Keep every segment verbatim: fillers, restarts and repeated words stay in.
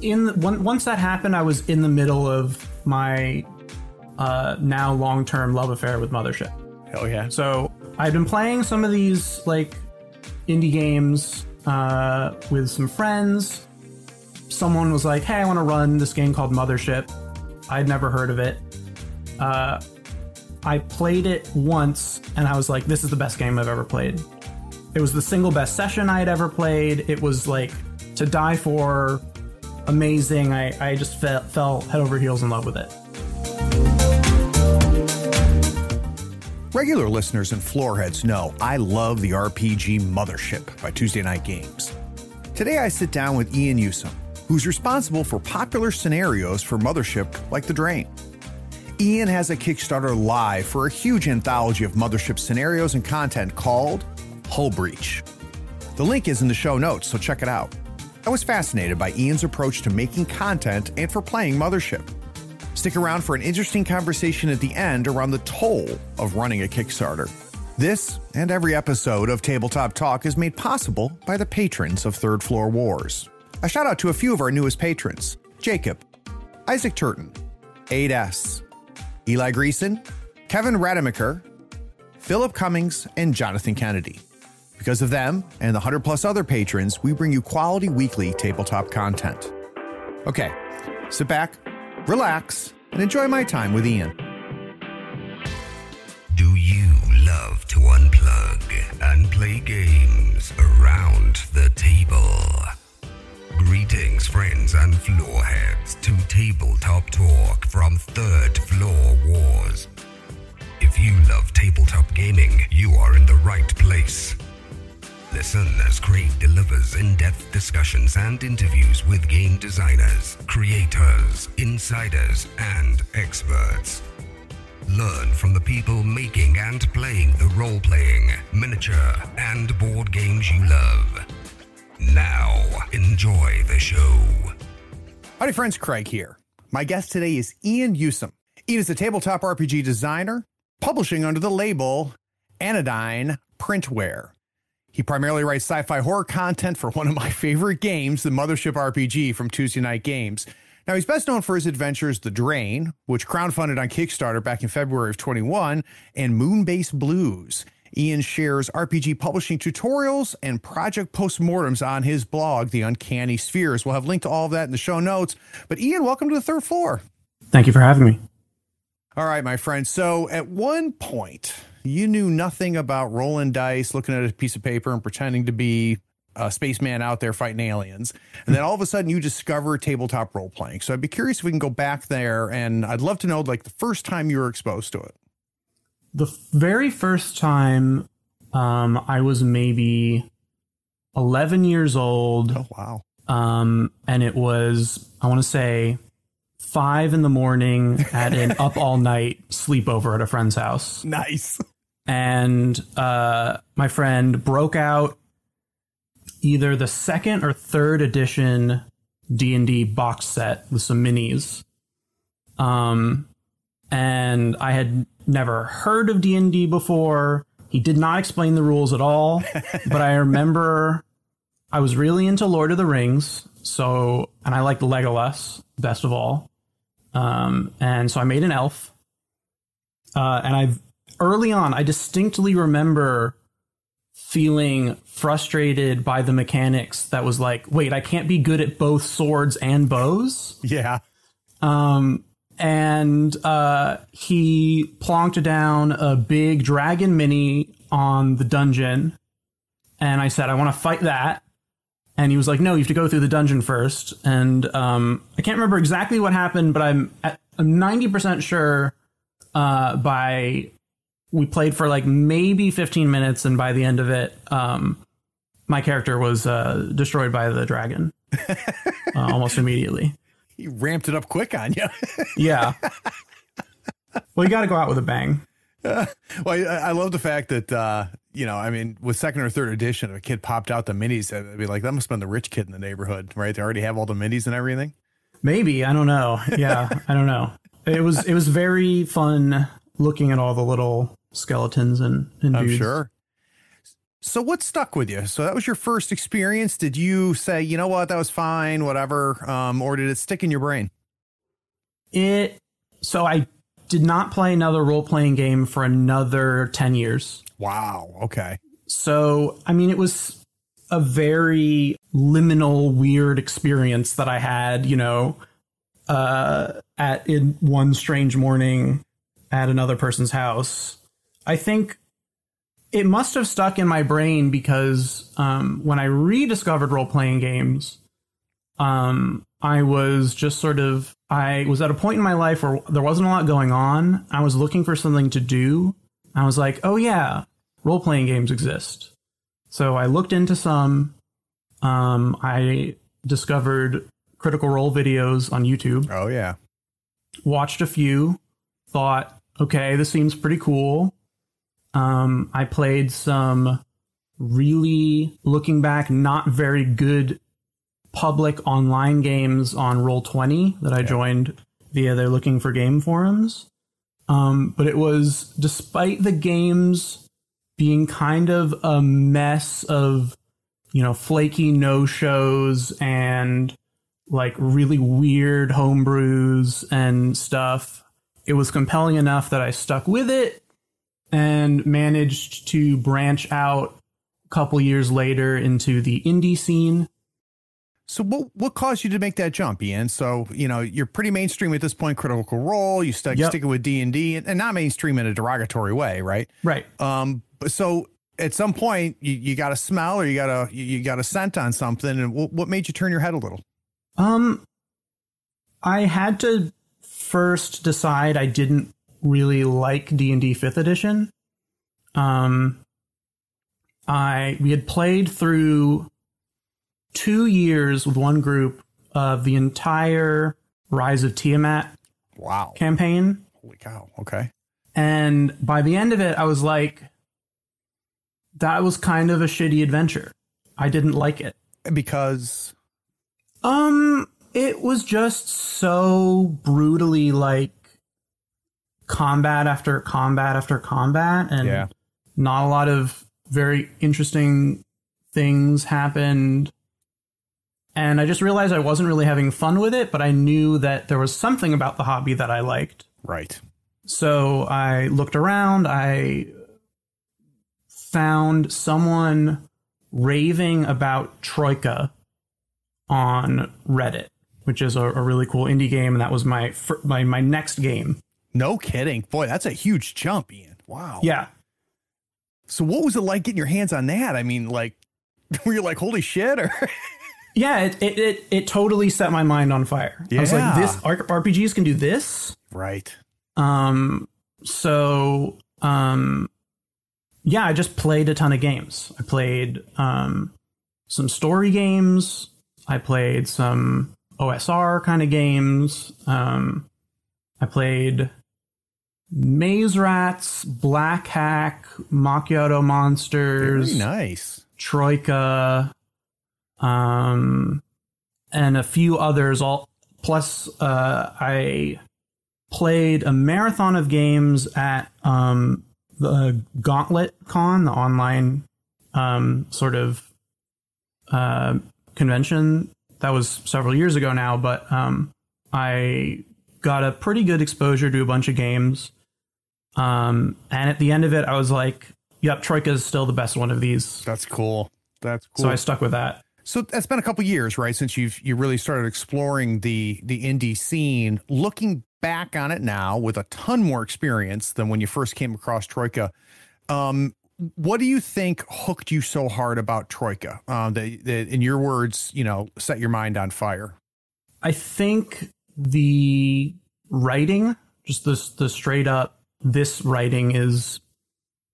In one, once that happened, I was in the middle of my uh, now long-term love affair with Mothership. Hell yeah! So I've been playing some of these like indie games uh, with some friends. Someone was like, "Hey, I want to run this game called Mothership." I'd never heard of it. Uh, I played it once, and I was like, "This is the best game I've ever played." It was the single best session I had ever played. It was like to die for. Amazing. I, I just fell, fell head over heels in love with it. Regular listeners and floorheads know I love the R P G Mothership by Tuesday Night Games. Today I sit down with Ian Ussum, who's responsible for popular scenarios for Mothership like The Drain. Ian has a Kickstarter live for a huge anthology of Mothership scenarios and content called Hull Breach. The link is in the show notes, so check it out. I was fascinated by Ian's approach to making content and for playing Mothership. Stick around for an interesting conversation at the end around the toll of running a Kickstarter. This and every episode of Tabletop Talk is made possible by the patrons of Third Floor Wars. A shout out to a few of our newest patrons: Jacob, Isaac Turton, eight S, Eli Griesen, Kevin Rademacher, Philip Cummings, and Jonathan Kennedy. Because of them and the one hundred plus other patrons, we bring you quality weekly tabletop content. Okay, sit back, relax, and enjoy my time with Ian. Do you love to unplug and play games around the table? Greetings, friends and floorheads, to Tabletop Talk from Third Floor Wars. If you love tabletop gaming, you are in the right place. Listen as Craig delivers in-depth discussions and interviews with game designers, creators, insiders, and experts. Learn from the people making and playing the role-playing, miniature, and board games you love. Now, enjoy the show. Howdy friends, Craig here. My guest today is Ian Ussum. Ian is a tabletop R P G designer, publishing under the label Anodyne Printware. He primarily writes sci-fi horror content for one of my favorite games, the Mothership R P G from Tuesday Night Games. Now, he's best known for his adventures The Drain, which crowdfunded on Kickstarter back in February of twenty-one, and Moonbase Blues. Ian shares R P G publishing tutorials and project postmortems on his blog, The Uncanny Spheres. We'll have a link to all of that in the show notes. But Ian, welcome to the Third Floor. Thank you for having me. All right, my friend. So at one point, you knew nothing about rolling dice, looking at a piece of paper and pretending to be a spaceman out there fighting aliens. And then all of a sudden you discover tabletop role playing. So I'd be curious if we can go back there, and I'd love to know, like, the first time you were exposed to it. The very first time, um, I was maybe eleven years old. Oh, wow. Um, and it was, I want to say, five in the morning at an up all night sleepover at a friend's house. Nice. And uh, my friend broke out either the second or third edition D and D box set with some minis. Um, and I had never heard of D and D before. He did not explain the rules at all. But I remember I was really into Lord of the Rings. So, and I liked Legolas best of all. Um, and so I made an elf. Uh, and I've early on, I distinctly remember feeling frustrated by the mechanics that was like, wait, I can't be good at both swords and bows. Yeah. Um, and uh, he plonked down a big dragon mini on the dungeon. And I said, I want to fight that. And he was like, no, you have to go through the dungeon first. And um, I can't remember exactly what happened, but I'm, at, I'm ninety percent sure uh, by we played for like maybe fifteen minutes. And by the end of it, um, my character was uh, destroyed by the dragon uh, almost immediately. He ramped it up quick on you. Yeah. Well, you got to go out with a bang. Uh, well, I, I love the fact that, uh, you know, I mean, with second or third edition, if a kid popped out the minis, I'd be like, that must have been the rich kid in the neighborhood, right? They already have all the minis and everything. Maybe. I don't know. Yeah, I don't know. It was it was very fun looking at all the little skeletons and, and I'm dudes. Sure. So what stuck with you? So that was your first experience. Did you say, you know what, that was fine, whatever, um, or did it stick in your brain? It. So I did not play another role-playing game for another ten years. Wow. Okay. So, I mean, it was a very liminal, weird experience that I had, you know, uh, at in one strange morning at another person's house. I think it must have stuck in my brain because um, when I rediscovered role-playing games, um, I was just sort of, I was at a point in my life where there wasn't a lot going on. I was looking for something to do. I was like, oh yeah, role-playing games exist. So I looked into some. Um, I discovered Critical Role videos on YouTube. Oh yeah. Watched a few. Thought, okay, this seems pretty cool. Um, I played some really, looking back, not very good public online games on Roll twenty that I joined via their Looking for Game forums. Um, but it was, despite the games being kind of a mess of, you know, flaky no-shows and like really weird homebrews and stuff, it was compelling enough that I stuck with it and managed to branch out a couple years later into the indie scene. So what what caused you to make that jump, Ian? So, you know, you're pretty mainstream at this point, Critical Role, you stick yep. sticking with D and D, and not mainstream in a derogatory way, right? Right. Um, so at some point, you, you got a smell or you got a, you got a scent on something, and what, what made you turn your head a little? Um, I had to first decide I didn't really like D and D fifth edition. Um, I we had played through two years with one group of the entire Rise of Tiamat wow. campaign. Holy cow, okay. And by the end of it, I was like, that was kind of a shitty adventure. I didn't like it. Because? Um, it was just so brutally, like, combat after combat after combat, and yeah. not a lot of very interesting things happened. And I just realized I wasn't really having fun with it, but I knew that there was something about the hobby that I liked. Right. So I looked around. I found someone raving about Troika on Reddit, which is a, a really cool indie game. And that was my, my, my next game. No kidding. Boy, that's a huge jump, Ian. Wow. Yeah. So what was it like getting your hands on that? I mean, like, were you like, holy shit? Or... Yeah, it, it it it totally set my mind on fire. Yeah. I was like, this R P Gs can do this, right? Um, so um, yeah, I just played a ton of games. I played um some story games. I played some O S R kind of games. Um, I played Maze Rats, Black Hack, Macchiato Monsters, very nice, Troika. Um, and a few others all plus, uh, I played a marathon of games at, um, the Gauntlet Con, the online, um, sort of, uh, convention that was several years ago now, but, um, I got a pretty good exposure to a bunch of games. Um, and at the end of it, I was like, yep, Troika is still the best one of these. That's cool. That's cool. So I stuck with that. So that's been a couple of years, right, since you've you really started exploring the the indie scene. Looking back on it now with a ton more experience than when you first came across Troika, um, what do you think hooked you so hard about Troika? Um, that, that, in your words, you know, set your mind on fire. I think the writing, just this the straight up, this writing is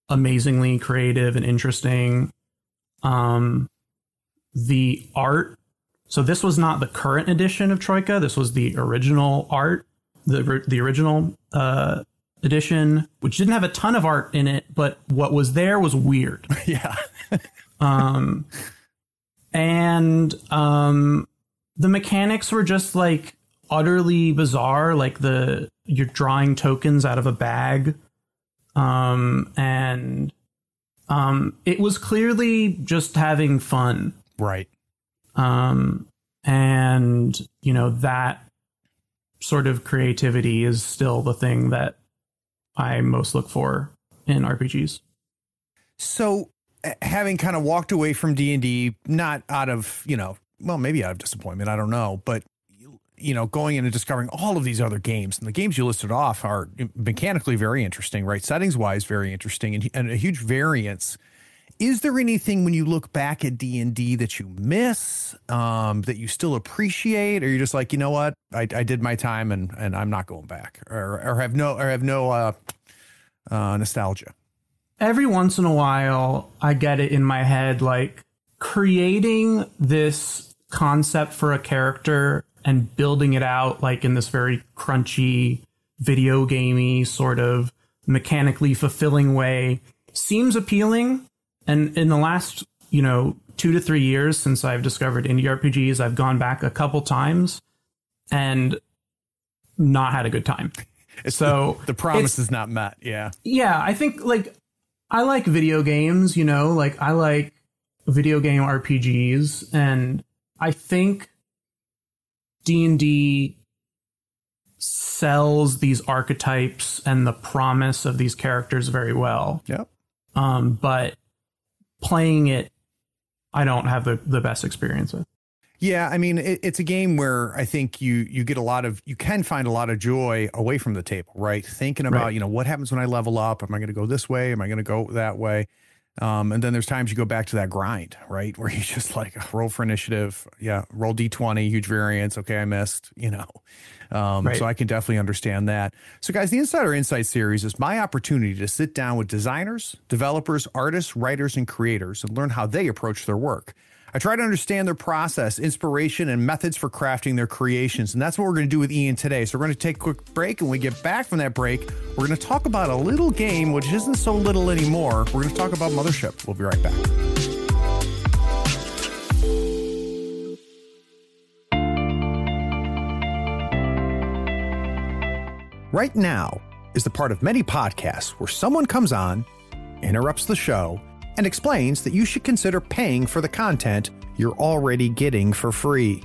amazingly creative and interesting. Um. The art. So this was not the current edition of Troika. This was the original art, the the original uh, edition, which didn't have a ton of art in it, but what was there was weird. Yeah. um, and um, the mechanics were just like utterly bizarre. Like the you're drawing tokens out of a bag. Um, and um, it was clearly just having fun. Right. Um, and, you know, that sort of creativity is still the thing that I most look for in R P Gs. So having kind of walked away from D and D, not out of, you know, well, maybe out of disappointment, I don't know, but, you know, going in and discovering all of these other games, and the games you listed off are mechanically very interesting, right? Settings wise, very interesting, and, and a huge variance. Is there anything when you look back at D and D that you miss, um, that you still appreciate, or you're just like, you know what, I, I did my time and, and I'm not going back, or, or have no, or have no, uh, uh, nostalgia? Every once in a while, I get it in my head, like creating this concept for a character and building it out like in this very crunchy, video gamey sort of mechanically fulfilling way seems appealing. And in the last, you know, two to three years since I've discovered indie R P Gs, I've gone back a couple times and not had a good time. So the promise is not met. Yeah. Yeah. I think like I like video games, you know, like I like video game R P Gs, and I think D and D sells these archetypes and the promise of these characters very well. Yep. Um, but playing it, I don't have the, the best experience with. Yeah, I mean, it, it's a game where I think you you get a lot of, you can find a lot of joy away from the table, right? Thinking about, right. You know, what happens when I level up? Am I going to go this way? Am I going to go that way? Um, and then there's times you go back to that grind, right? Where you just like roll for initiative. Yeah. Roll D twenty, huge variance. Okay. I missed, you know, um, right. So I can definitely understand that. So guys, the Insider Insight series is my opportunity to sit down with designers, developers, artists, writers, and creators and learn how they approach their work. I try to understand their process, inspiration, and methods for crafting their creations. And that's what we're going to do with Ian today. So we're going to take a quick break. And when we get back from that break, we're going to talk about a little game, which isn't so little anymore. We're going to talk about Mothership. We'll be right back. Right now is the part of many podcasts where someone comes on, interrupts the show, and explains that you should consider paying for the content you're already getting for free.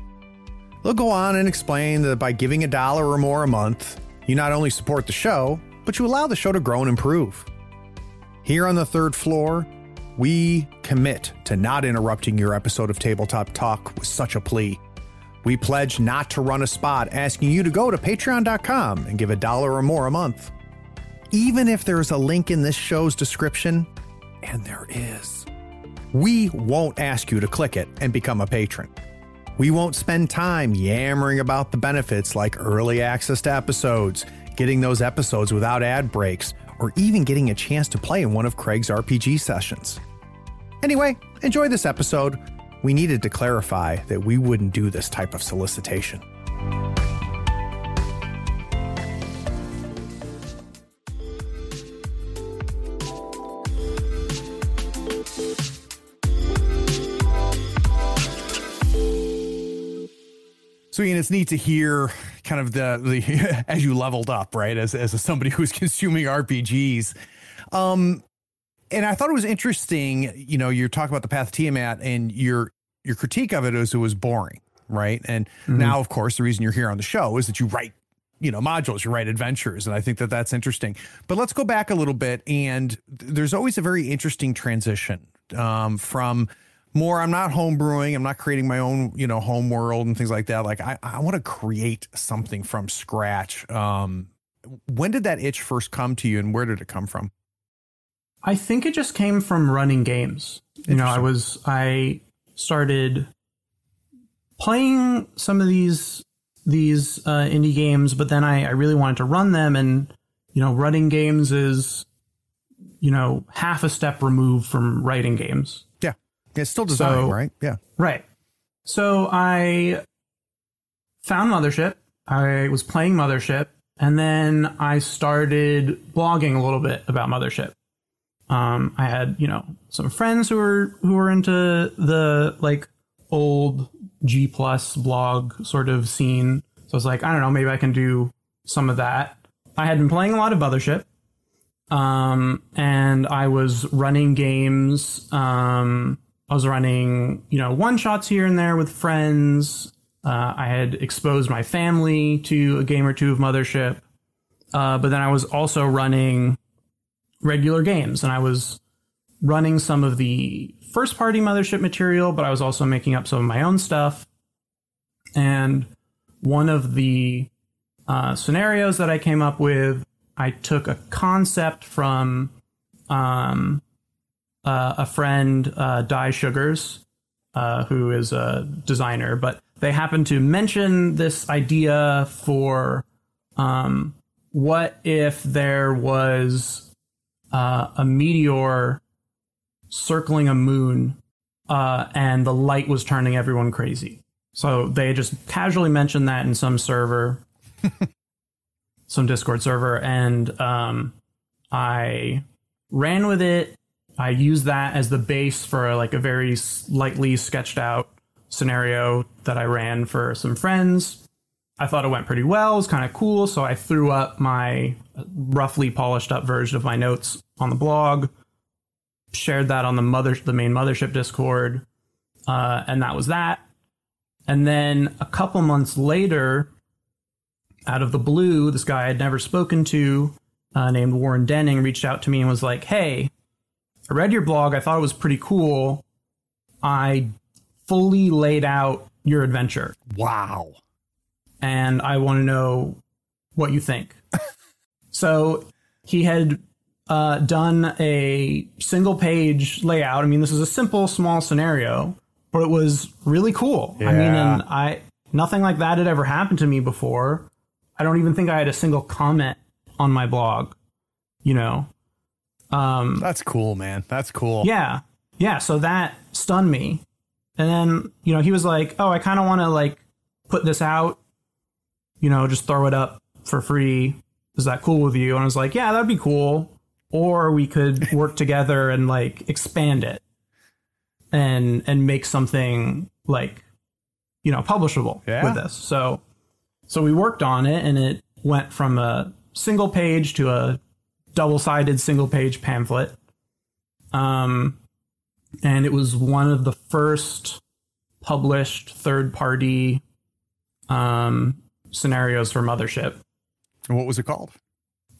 They'll go on and explain that by giving a dollar or more a month, you not only support the show, but you allow the show to grow and improve. Here on the third floor, we commit to not interrupting your episode of Tabletop Talk with such a plea. We pledge not to run a spot asking you to go to patreon dot com and give a dollar or more a month. Even if there's a link in this show's description, and there is. We won't ask you to click it and become a patron. We won't spend time yammering about the benefits like early access to episodes, getting those episodes without ad breaks, or even getting a chance to play in one of Craig's R P G sessions. Anyway, enjoy this episode. We needed to clarify that we wouldn't do this type of solicitation. So Ian, it's neat to hear kind of the, the as you leveled up, right? As, as a, somebody who's consuming R P Gs. Um, and I thought it was interesting, you know, you're talking about the Path of Tiamat and your, your critique of it is it was boring, right? And mm-hmm. Now, of course, the reason you're here on the show is that you write, you know, modules, you write adventures. And I think that that's interesting. But let's go back a little bit. And there's always a very interesting transition um, from... More, I'm not homebrewing. I'm not creating my own, you know, home world and things like that. Like I, I want to create something from scratch. Um, when did that itch first come to you, and where did it come from? I think it just came from running games. You know, I was, I started playing some of these, these uh, indie games, but then I, I really wanted to run them. And, you know, running games is, you know, half a step removed from writing games. It's still design, so, right? Yeah. Right. So I found Mothership. I was playing Mothership. And then I started blogging a little bit about Mothership. Um, I had, you know, some friends who were who were into the like old G plus blog sort of scene. So I was like, I don't know, maybe I can do some of that. I had been playing a lot of Mothership, um, and I was running games. Um, I was running, you know, one-shots here and there with friends. Uh, I had exposed my family to a game or two of Mothership, uh, but then I was also running regular games, and I was running some of the first-party Mothership material, but I was also making up some of my own stuff. And one of the uh, scenarios that I came up with, I took a concept from um, uh, a friend, uh, Die Sugars, uh, who is a designer, but they happened to mention this idea for um, what if there was uh, a meteor circling a moon uh, and the light was turning everyone crazy. So they just casually mentioned that in some server, some Discord server, and um, I ran with it. I used that as the base for like a very lightly sketched out scenario that I ran for some friends. I thought it went pretty well. It was kind of cool. So I threw up my roughly polished up version of my notes on the blog, shared that on the mother, the main Mothership Discord, uh, and that was that. And then a couple months later, out of the blue, this guy I'd never spoken to, uh, named Warren Denning, reached out to me and was like, "Hey, I read your blog. I thought it was pretty cool. I fully laid out your adventure. Wow. And I want to know what you think." So he had Uh, done a single page layout. I mean, this is a simple, small scenario, but it was really cool. Yeah. I mean, and I nothing like that had ever happened to me before. I don't even think I had a single comment on my blog, you know. Um, That's cool, man. That's cool. Yeah. Yeah. So that stunned me. And then, you know, he was like, "Oh, I kind of want to like put this out, you know, just throw it up for free. Is that cool with you?" And I was like, "Yeah, that'd be cool. Or we could work together and like expand it and and make something like, you know, publishable yeah. with this." So so we worked on it, and it went from a single page to a double sided single page pamphlet. Um, and it was one of the first published third party um, scenarios for Mothership. And what was it called?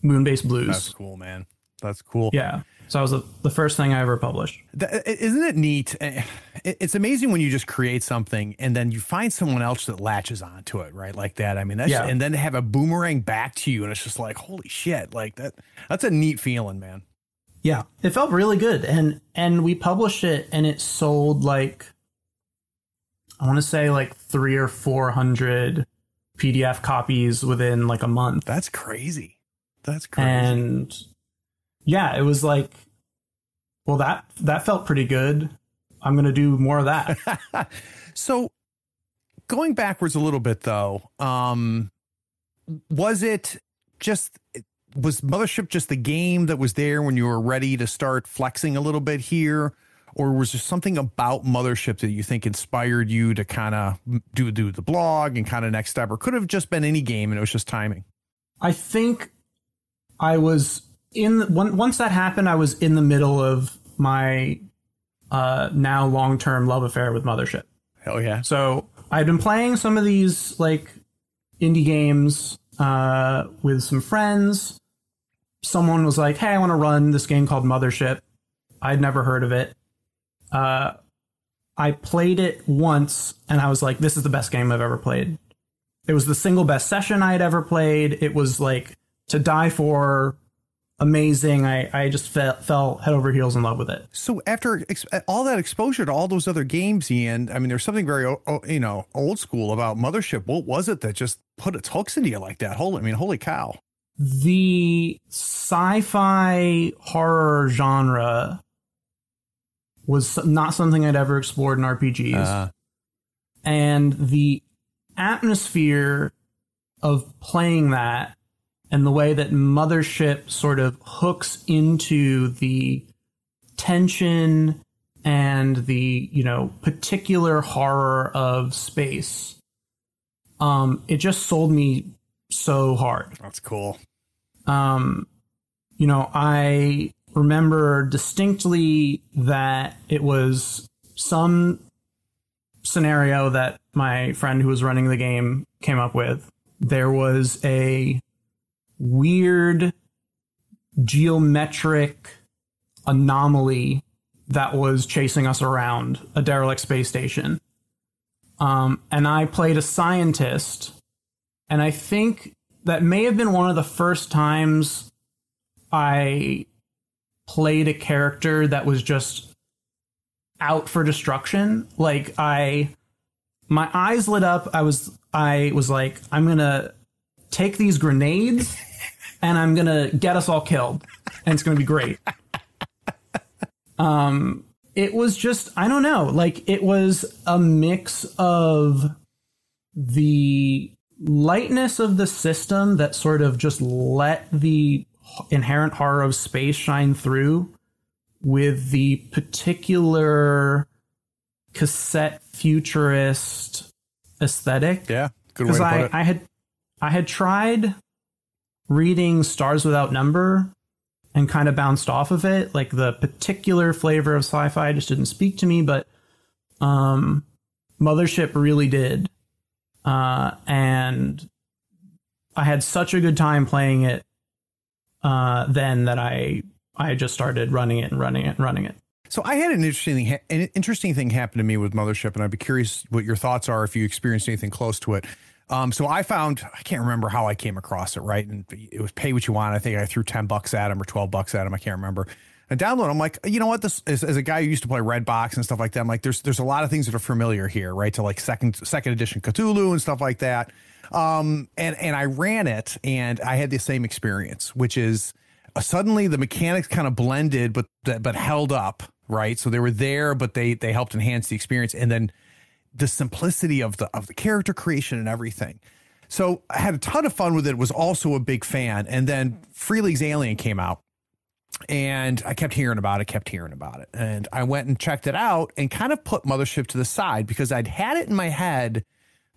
Moonbase Blues. That's cool, man. That's cool. Yeah. So that was the, the first thing I ever published. That, isn't it neat? It's amazing when you just create something and then you find someone else that latches onto it, right? Like that. I mean, that's, yeah. and then they have a boomerang back to you, and it's just like, holy shit. Like that, that's a neat feeling, man. Yeah. It felt really good. And, and we published it, and it sold like, I want to say like three or four hundred P D F copies within like a month. That's crazy. That's crazy. And yeah, it was like, well, that that felt pretty good. I'm going to do more of that. So going backwards a little bit, though, um, was it just was Mothership just the game that was there when you were ready to start flexing a little bit here? Or was there something about Mothership that you think inspired you to kind of do, do the blog and kind of next step? Or could have just been any game and it was just timing? I think I was... In the, once that happened, I was in the middle of my uh, now long-term love affair with Mothership. Hell yeah! So I'd been playing some of these like indie games uh, with some friends. Someone was like, "Hey, I want to run this game called Mothership." I'd never heard of it. Uh, I played it once, and I was like, "This is the best game I've ever played." It was the single best session I had ever played. It was like to die for. Amazing. I, I just fell, fell head over heels in love with it. So after ex all that exposure to all those other games, Ian, I mean, there's something very, you know, old school about Mothership. What was it that just put its hooks into you like that? Holy, I mean, holy cow. The sci-fi horror genre was not something I'd ever explored in R P Gs. Uh, and the atmosphere of playing that and the way that Mothership sort of hooks into the tension and the, you know, particular horror of space. Um, it just sold me so hard. That's cool. um, you know, I remember distinctly that it was some scenario that my friend who was running the game came up with. There was a weird geometric anomaly that was chasing us around a derelict space station. Um, and I played a scientist, and I think that may have been one of the first times I played a character that was just out for destruction. Like, I, my eyes lit up. I was, I was like, I'm going to take these grenades and I'm going to get us all killed, and it's going to be great. Um, it was just, I don't know, like, it was a mix of the lightness of the system that sort of just let the inherent horror of space shine through with the particular cassette futurist aesthetic. Yeah, good way to put I, it. I had, I had tried reading Stars Without Number and kind of bounced off of it. Like, the particular flavor of sci-fi just didn't speak to me, but um, Mothership really did. Uh, and I had such a good time playing it uh, then that I I just started running it and running it and running it. So I had an interesting thing, an interesting thing happen to me with Mothership, and I'd be curious what your thoughts are if you experienced anything close to it. Um, so I found, I can't remember how I came across it, right? And it was pay what you want. I think I threw ten bucks at him or twelve bucks at him. I can't remember. And download, I'm like, you know what? This is, as a guy who used to play Redbox and stuff like that, I'm like, there's there's a lot of things that are familiar here, right? To like second second edition Cthulhu and stuff like that. Um, and and I ran it, and I had the same experience, which is uh, suddenly the mechanics kind of blended, but but held up, right? So they were there, but they they helped enhance the experience, and then the simplicity of the of the character creation and everything. So I had a ton of fun with it, was also a big fan. And then Free League's Alien came out, and I kept hearing about it, kept hearing about it. And I went and checked it out and kind of put Mothership to the side, because I'd had it in my head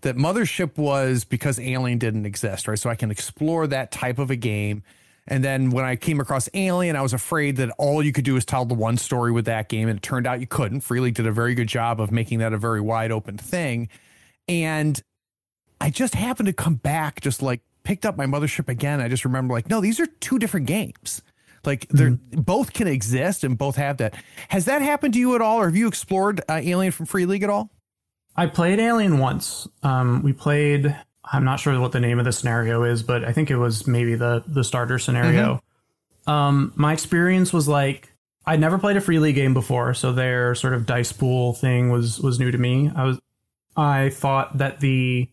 that Mothership was because Alien didn't exist, right? So I can explore that type of a game. And then when I came across Alien, I was afraid that all you could do is tell the one story with that game. And it turned out you couldn't. Free League did a very good job of making that a very wide open thing. And I just happened to come back, just like picked up my Mothership again. I just remember, like, no, these are two different games. Like, they're mm-hmm. both can exist and both have that. Has that happened to you at all? Or have you explored uh, Alien from Free League at all? I played Alien once. Um, we played... I'm not sure what the name of the scenario is, but I think it was maybe the the starter scenario. Mm-hmm. Um, my experience was like, I'd never played a Free League game before, so their sort of dice pool thing was was new to me. I was I thought that the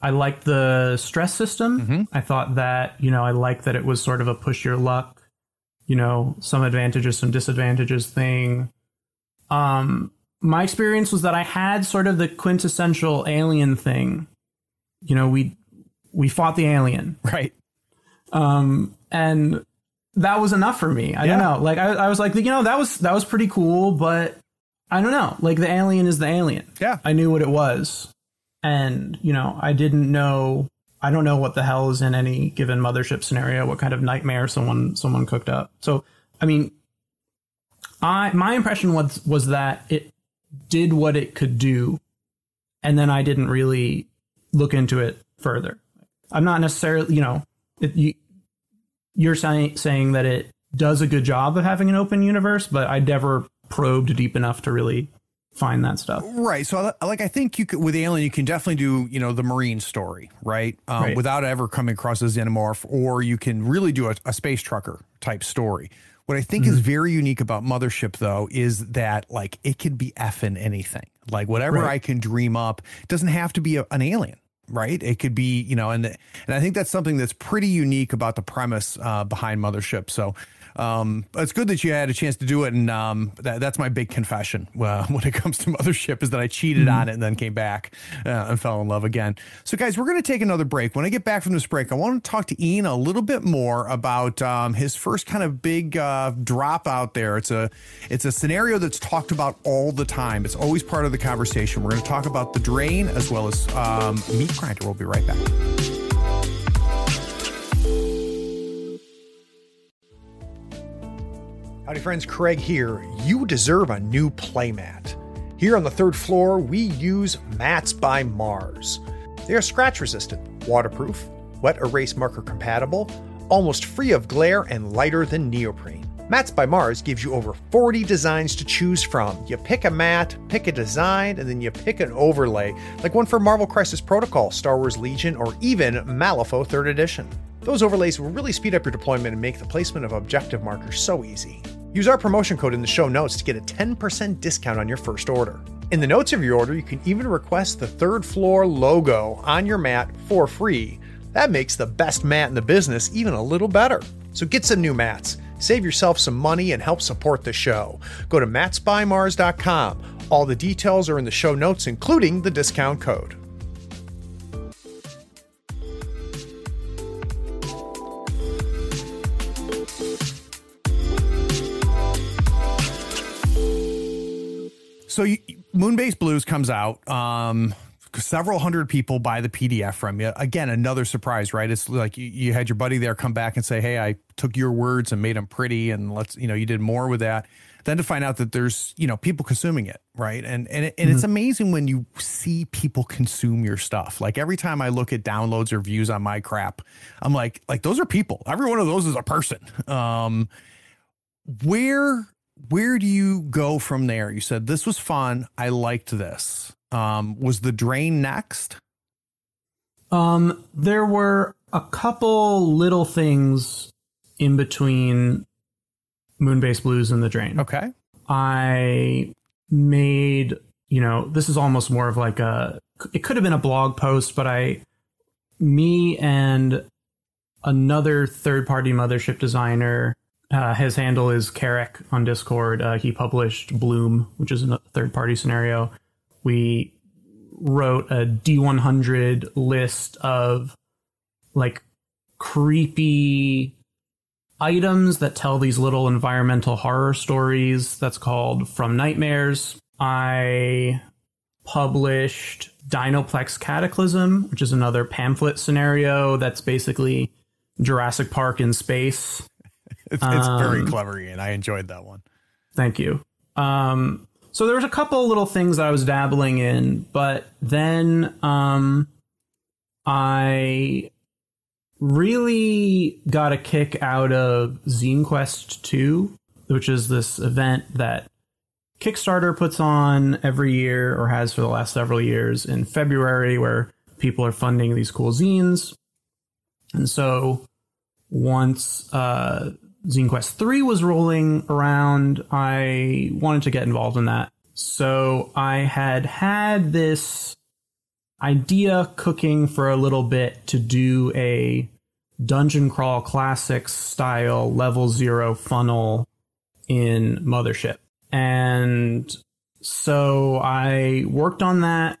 I liked the stress system. Mm-hmm. I thought that, you know, I liked that it was sort of a push your luck, you know, some advantages, some disadvantages thing. Um, my experience was that I had sort of the quintessential Alien thing. You know, we we fought the alien. Right. Um, and that was enough for me. I yeah. don't know. Like, I, I was like, you know, that was that was pretty cool. But I don't know. Like, the alien is the alien. Yeah. I knew what it was. And, you know, I didn't know. I don't know what the hell is in any given Mothership scenario, what kind of nightmare someone someone cooked up. So, I mean, I my impression was was that it did what it could do. And then I didn't really look into it further. I'm not necessarily, you know, it, you, you're saying, saying that it does a good job of having an open universe, but I never probed deep enough to really find that stuff. Right. So, like, I think you could, with Alien, you can definitely do, you know, the Marine story, right? Um, right. Without ever coming across a xenomorph, or you can really do a, a space trucker type story. What I think mm-hmm. is very unique about Mothership, though, is that, like, it could be effing anything. Like, whatever right. I can dream up, doesn't have to be a, an alien. Right. It could be, you know, and the, and I think that's something that's pretty unique about the premise uh, behind Mothership. So um, it's good that you had a chance to do it. And um, that, that's my big confession uh, when it comes to Mothership, is that I cheated mm-hmm. on it and then came back uh, and fell in love again. So, guys, we're going to take another break. When I get back from this break, I want to talk to Ian a little bit more about um, his first kind of big uh, drop out there. It's a it's a scenario that's talked about all the time. It's always part of the conversation. We're going to talk about The Drain as well as um, Meat Grinder. We'll be right back. Howdy friends, Craig here. You deserve a new playmat. Here on the third floor, we use Mats by Mars. They are scratch resistant, waterproof, wet erase marker compatible, almost free of glare and lighter than neoprene. Mats by Mars gives you over forty designs to choose from. You pick a mat, pick a design, and then you pick an overlay, like one for Marvel Crisis Protocol, Star Wars Legion, or even Malifaux third edition. Those overlays will really speed up your deployment and make the placement of objective markers so easy. Use our promotion code in the show notes to get a ten percent discount on your first order. In the notes of your order, you can even request the third floor logo on your mat for free. That makes the best mat in the business even a little better. So get some new mats, save yourself some money, and help support the show. Go to mats by mars dot com. All the details are in the show notes, including the discount code. So you, Moonbase Blues comes out. Um, several hundred people buy the P D F from you. Again, another surprise, right? It's like you, you had your buddy there come back and say, hey, I took your words and made them pretty. And let's, you know, you did more with that. Then to find out that there's, you know, people consuming it, right? And and, it, and mm-hmm. It's amazing when you see people consume your stuff. Like every time I look at downloads or views on my crap, I'm like, like those are people. Every one of those is a person. Um, where... Where do you go from there? You said this was fun. I liked this. Um, was The Drain next? Um, there were a couple little things in between Moonbase Blues and The Drain. Okay. I made, you know, this is almost more of like a, it could have been a blog post, but I, me and another third party Mothership designer, Uh, his handle is Carrick on Discord. Uh, he published Bloom, which is a third-party scenario. We wrote a D one hundred list of like creepy items that tell these little environmental horror stories. That's called From Nightmares. I published Dinoplex Cataclysm, which is another pamphlet scenario that's basically Jurassic Park in space. It's, it's very um, clever, Ian. I enjoyed that one. Thank you. Um, so there was a couple little things that I was dabbling in, but then um, I really got a kick out of ZineQuest two, which is this event that Kickstarter puts on every year or has for the last several years in February, where people are funding these cool zines. And so once uh, ZineQuest three was rolling around, I wanted to get involved in that. So I had had this idea cooking for a little bit to do a Dungeon Crawl Classics style level zero funnel in Mothership. And so I worked on that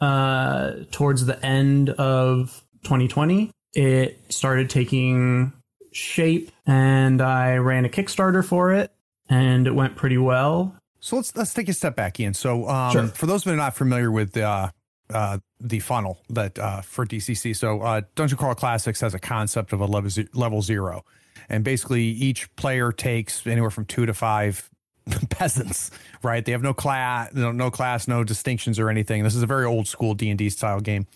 uh, towards the end of twenty twenty. It started taking shape, and I ran a Kickstarter for it, and it went pretty well. So let's let's take a step back, Ian. So um, sure. For those that are not familiar with uh, uh, the funnel that uh, for D C C, so uh, Dungeon Crawl Classics has a concept of a level, z- level zero, and basically each player takes anywhere from two to five peasants, right? They have no class, no, no class, no distinctions or anything. This is a very old school D and D style game.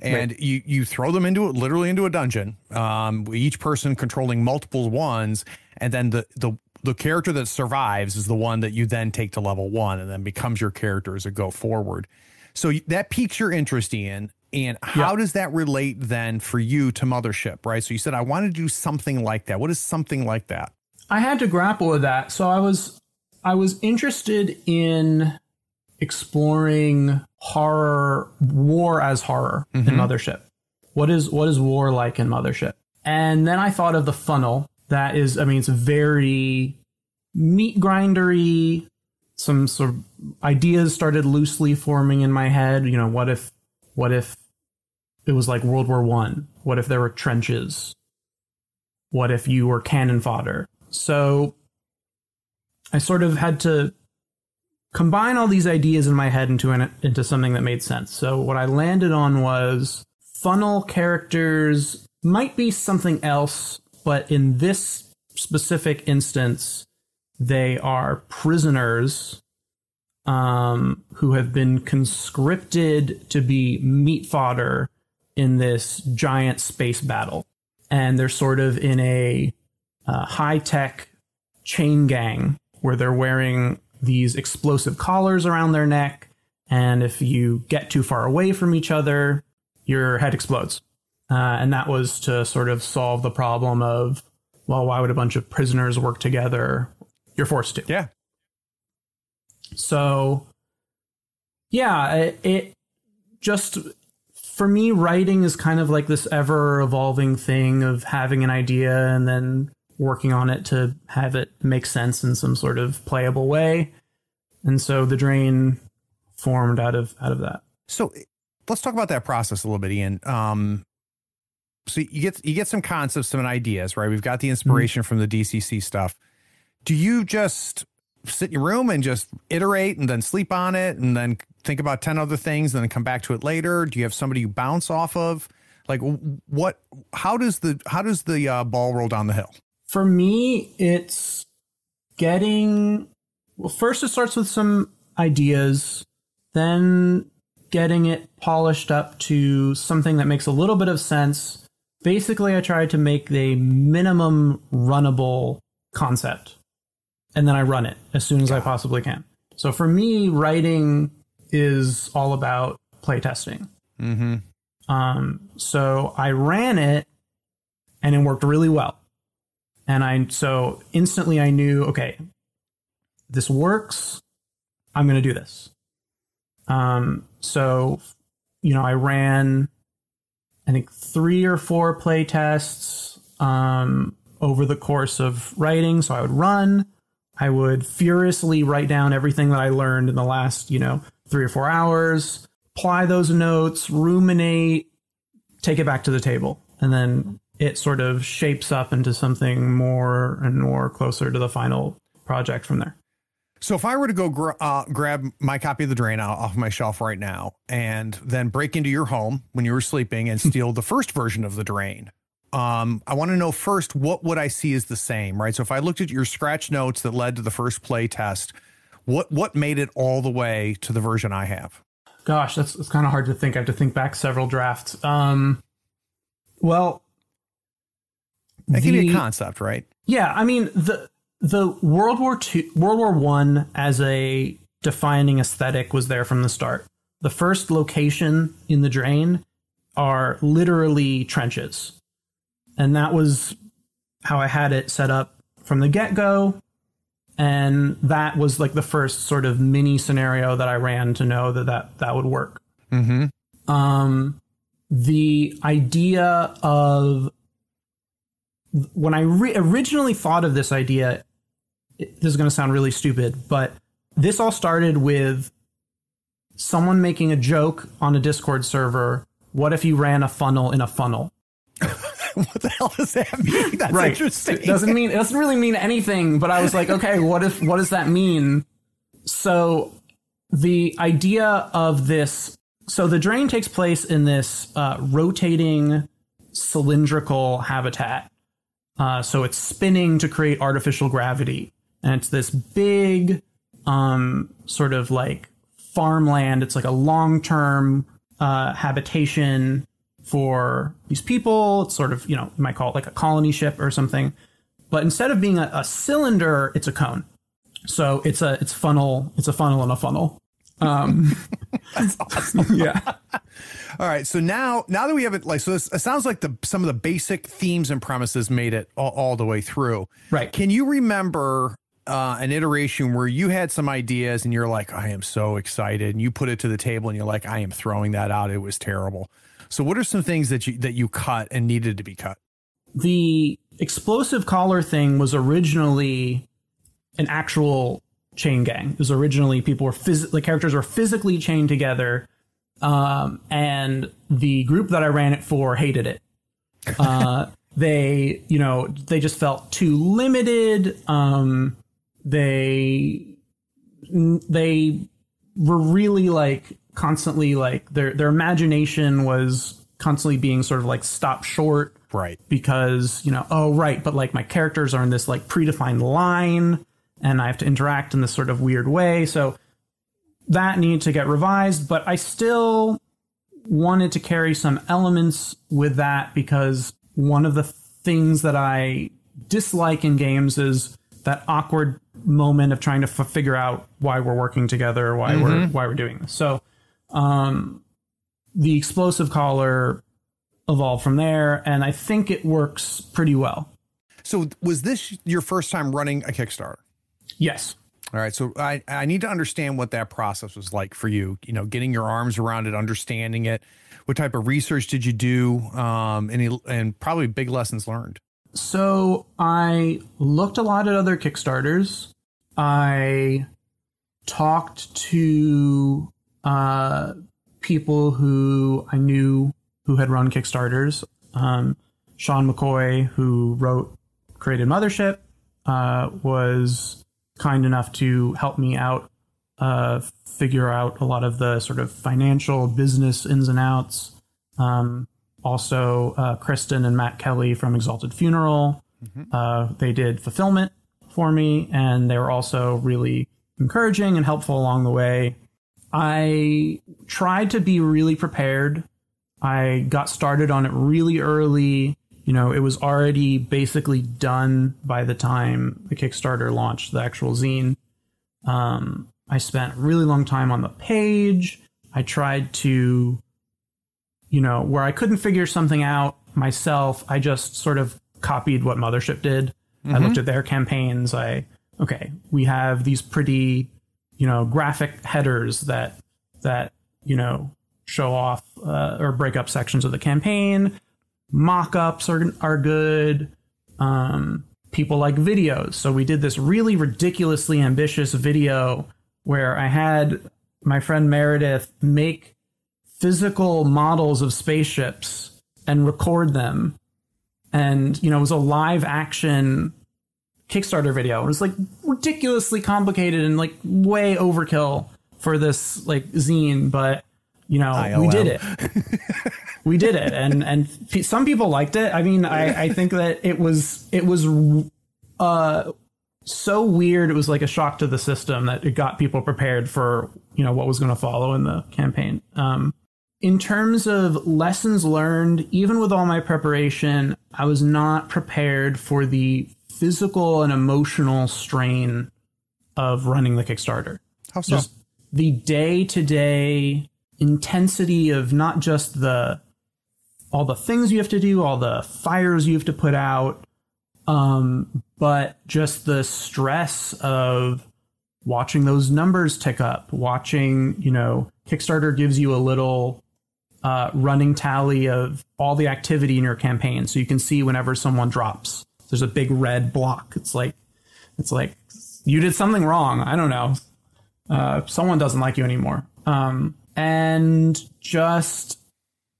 And right. you, you throw them into literally into a dungeon, um, each person controlling multiple ones. And then the, the, the character that survives is the one that you then take to level one and then becomes your character as it go forward. So that piques your interest, Ian. And how yep. does that relate then for you to Mothership, right? So you said, I want to do something like that. What is something like that? I had to grapple with that. So I was, I was interested in exploring horror, war as horror mm-hmm. in Mothership. What is what is war like in Mothership? And then I thought of the funnel. That is, I mean, it's very meat grindery. Some sort of ideas started loosely forming in my head. You know, what if what if it was like World War One? What if there were trenches? What if you were cannon fodder? So I sort of had to combine all these ideas in my head into an, into something that made sense. So what I landed on was funnel characters might be something else, but in this specific instance, They are prisoners um, who have been conscripted to be meat fodder in this giant space battle. And they're sort of in a uh, high-tech chain gang where they're wearing these explosive collars around their neck. And if you get too far away from each other, your head explodes. Uh, and that was to sort of solve the problem of, well, why would a bunch of prisoners work together? You're forced to. Yeah. So, yeah, it, it just... For me, writing is kind of like this ever-evolving thing of having an idea and then working on it to have it make sense in some sort of playable way. And so The Drain formed out of out of that. So let's talk about that process a little bit, Ian. Um, so you get you get some concepts, some ideas, right? We've got the inspiration mm-hmm. from the D C C stuff. Do you just sit in your room and just iterate and then sleep on it and then think about ten other things and then come back to it later? Do you have somebody you bounce off of? Like what, how does the, how does the uh, ball roll down the hill? For me, it's getting, well, first it starts with some ideas, then getting it polished up to something that makes a little bit of sense. Basically, I try to make the minimum runnable concept. And then I run it as soon as I possibly can. So for me, writing is all about playtesting. Mm-hmm. Um, so I ran it and it worked really well. And I so instantly I knew, okay, this works. I'm going to do this. Um, so, you know, I ran, I think, three or four playtests um, over the course of writing. So I would run. I would furiously write down everything that I learned in the last, you know, three or four hours, apply those notes, ruminate, take it back to the table. And then it sort of shapes up into something more and more closer to the final project from there. So if I were to go gra- uh, grab my copy of The Drain off my shelf right now and then break into your home when you were sleeping and steal the first version of The Drain, Um, I want to know first, what would I see is the same, right? So if I looked at your scratch notes that led to the first play test, what, what made it all the way to the version I have? Gosh, that's, that's kind of hard to think. I have to think back several drafts. Um, well, that the, give you a concept, right? Yeah. I mean, the, the World War Two, World War One as a defining aesthetic was there from the start. The first location in The Drain are literally trenches. And that was how I had it set up from the get-go. And that was like the first sort of mini scenario that I ran to know that that, that would work. Mm-hmm. Um, the idea of... When I re- originally thought of this idea, it, this is going to sound really stupid, but this all started with someone making a joke on a Discord server. What if you ran a funnel in a funnel? What the hell does that mean? That's right. Interesting. It doesn't mean it doesn't really mean anything, but I was like, okay, what if what does that mean? So the idea of this, so The Drain takes place in this uh, rotating cylindrical habitat. Uh, so it's spinning to create artificial gravity. And it's this big um, sort of like farmland. It's like a long-term uh, habitation for these people. It's sort of, you know, you might call it like a colony ship or something, but instead of being a, a cylinder, it's a cone. So it's a, it's funnel. It's a funnel in a funnel. Um, That's awesome. Yeah. All right. So now, now that we have it, like, so this, it sounds like the, some of the basic themes and premises made it all, all the way through. Right. Can you remember uh, an iteration where you had some ideas and you're like, I am so excited. And you put it to the table and you're like, I am throwing that out. It was terrible. So what are some things that you that you cut and needed to be cut? The explosive collar thing was originally an actual chain gang. It was originally people were phys- the characters were physically chained together, um, and the group that I ran it for hated it. Uh, they, you know, they just felt too limited. Um, they they were really like. Constantly like their their imagination was constantly being sort of like stopped short, right? Because, you know, oh right, but like my characters are in this like predefined line and I have to interact in this sort of weird way. So that needed to get revised, but I still wanted to carry some elements with that, because one of the things that I dislike in games is that awkward moment of trying to f figure out why we're working together, why mm-hmm. we're why we're doing this. So um, the explosive collar evolved from there, and I think it works pretty well. So was this your first time running a Kickstarter? Yes. All right. So I, I need to understand what that process was like for you, you know, getting your arms around it, understanding it. What type of research did you do? Um, and, and probably big lessons learned. So I looked a lot at other Kickstarters. I talked to uh, people who I knew who had run Kickstarters. Um, Sean McCoy, who wrote, created Mothership, uh, was kind enough to help me out, uh, figure out a lot of the sort of financial business ins and outs. Um, also, uh, Kristen and Matt Kelly from Exalted Funeral, mm-hmm. uh, they did fulfillment for me, and they were also really encouraging and helpful along the way. I tried to be really prepared. I got started on it really early. You know, it was already basically done by the time the Kickstarter launched the actual zine. Um, I spent a really long time on the page. I tried to, you know, where I couldn't figure something out myself, I just sort of copied what Mothership did. Mm-hmm. I looked at their campaigns. I, okay, we have these pretty, you know, graphic headers that, that, you know, show off uh, or break up sections of the campaign. Mock-ups are, are good. Um, people like videos. So we did this really ridiculously ambitious video where I had my friend Meredith make physical models of spaceships and record them. And, you know, it was a live action Kickstarter video. It was like ridiculously complicated and like way overkill for this like zine. But, you know, I O M. We did it. We did it, and and p some people liked it. I mean, I, I think that it was it was uh, so weird. It was like a shock to the system that it got people prepared for, you know, what was going to follow in the campaign. Um, in terms of lessons learned, even with all my preparation, I was not prepared for the physical and emotional strain of running the Kickstarter. How so? Just the day-to-day intensity of not just the all the things you have to do, all the fires you have to put out, um, but just the stress of watching those numbers tick up, watching, you know, Kickstarter gives you a little uh, running tally of all the activity in your campaign. So you can see whenever someone drops, there's a big red block. It's like, it's like you did something wrong. I don't know. Uh, someone doesn't like you anymore. Um, and just,